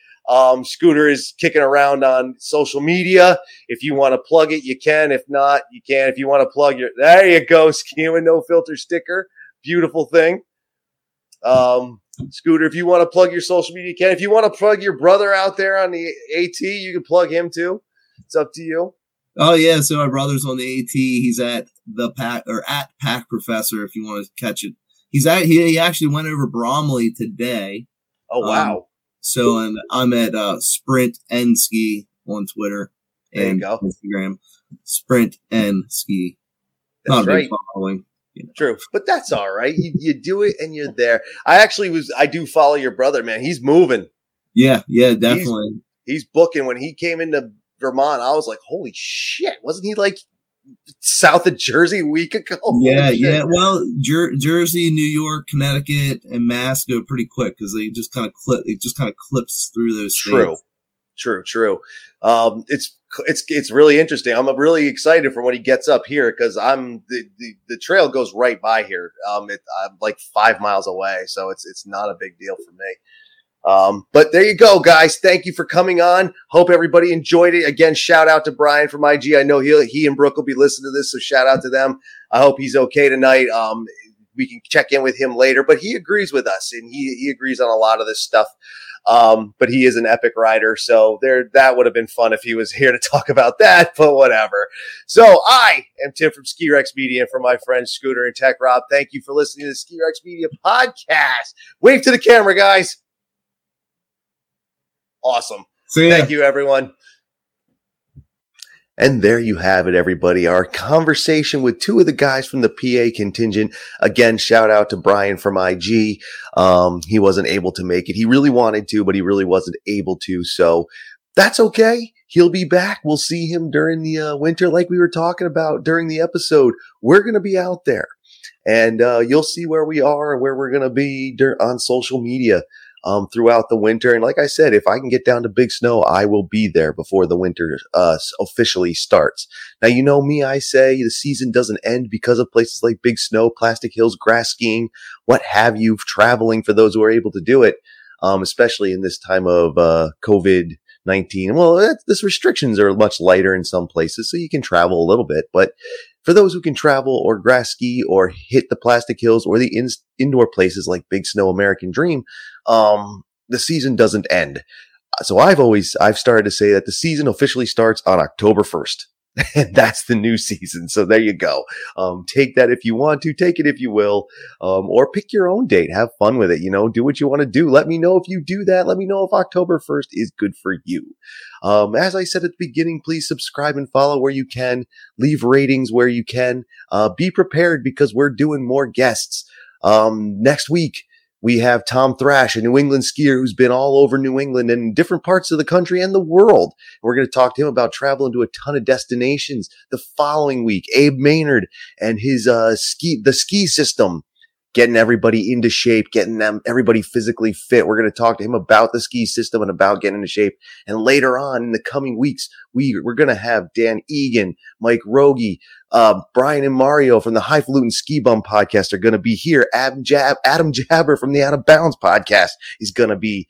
Scooter is kicking around on social media. If you want to plug it, you can. If not, you can. If you want to plug your, there you go. Skiing with No Filter sticker. Beautiful thing. Scooter, if you want to plug your social media, you can. If you want to plug your brother out there on the AT, you can plug him too. It's up to you. Oh yeah. So my brother's on the AT. He's at the Pack or at Pack Professor. If you want to catch it, he actually went over Bromley today. Oh, wow. So and I'm at Sprint and Ski on Twitter and Instagram. Sprint and Ski. That's not right. Following, you know. True, but that's all right. You do it and you're there. I do follow your brother, man. He's moving. Yeah, definitely. He's booking. When he came into Vermont, I was like, holy shit! Wasn't he like south of Jersey a week ago? Yeah. Well, Jersey, New York, Connecticut, and Mass go pretty quick because they just kind of clips through those states. True. It's really interesting. I'm really excited for when he gets up here because I'm the trail goes right by here. I'm like 5 miles away, so it's not a big deal for me. But there you go, guys. Thank you for coming on. Hope everybody enjoyed it. Again, shout out to Brian from IG. I know he and Brooke will be listening to this, so shout out to them. I hope he's okay tonight. we can check in with him later, but he agrees with us and he agrees on a lot of this stuff. But he is an epic rider. So that would have been fun if he was here to talk about that, but whatever. So I am Tim from Ski Rex Media, and from my friends Scooter and Tech Rob, thank you for listening to the Ski Rex Media podcast. Wave to the camera, guys. Awesome. Thank you, everyone. And there you have it, everybody. Our conversation with two of the guys from the PA contingent. Again, shout out to Brian from IG. He wasn't able to make it. He really wanted to, but he really wasn't able to. So that's okay. He'll be back. We'll see him during the winter, like we were talking about during the episode. We're going to be out there, and you'll see where we are, where we're going to be on social media throughout the winter. And like I said, if I can get down to Big Snow, I will be there before the winter officially starts. Now, you know me, I say the season doesn't end because of places like Big Snow, Plastic Hills, grass skiing, what have you, traveling for those who are able to do it, especially in this time of COVID-19. Well, this restrictions are much lighter in some places, so you can travel a little bit, but for those who can travel or grass ski or hit the Plastic Hills or the indoor places like Big Snow, American Dream, the season doesn't end. So I've started to say that the season officially starts on October 1st. And that's the new season. So there you go. Take that if you want to. Take it if you will. Or pick your own date. Have fun with it. You know, do what you want to do. Let me know if you do that. Let me know if October 1st is good for you. As I said at the beginning, please subscribe and follow where you can. Leave ratings where you can. Be prepared because we're doing more guests. Next week, we have Tom Thrash, a New England skier who's been all over New England and different parts of the country and the world. We're going to talk to him about traveling to a ton of destinations. The following week, Abe Maynard and his ski system, getting everybody into shape, getting them everybody physically fit. We're going to talk to him about the ski system and about getting into shape. And later on in the coming weeks, we're going to have Dan Egan, Mike Rogie, Brian and Mario from the Highfalutin Ski Bum podcast are going to be here. Adam Jabber from the Out of Bounds podcast is going to be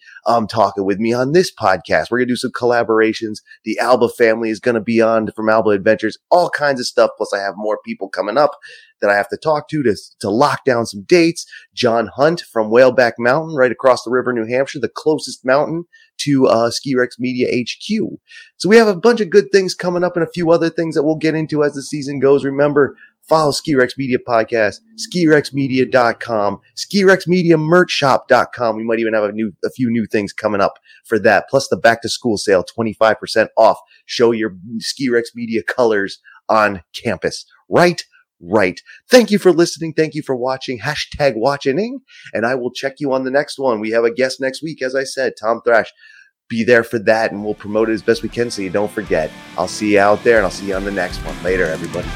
talking with me on this podcast. We're going to do some collaborations. The Alba family is going to be on from Alba Adventures, all kinds of stuff. Plus, I have more people coming up that I have to talk to lock down some dates. John Hunt from Whaleback Mountain, right across the river, New Hampshire, the closest mountain to Ski Rex Media HQ. So we have a bunch of good things coming up and a few other things that we'll get into as the season goes. Remember, follow Ski Rex Media Podcast, SkiRexMedia.com, Ski Rex Media Merch Shop.com. We might even have a few new things coming up for that. Plus the back to school sale, 25% off. Show your Ski Rex Media colors on campus. Right. Thank you for listening. Thank you for watching. #watching. And I will check you on the next one. We have a guest next week. As I said, Tom Thrash. Be there for that. And we'll promote it as best we can. So you don't forget. I'll see you out there, and I'll see you on the next one. Later, everybody.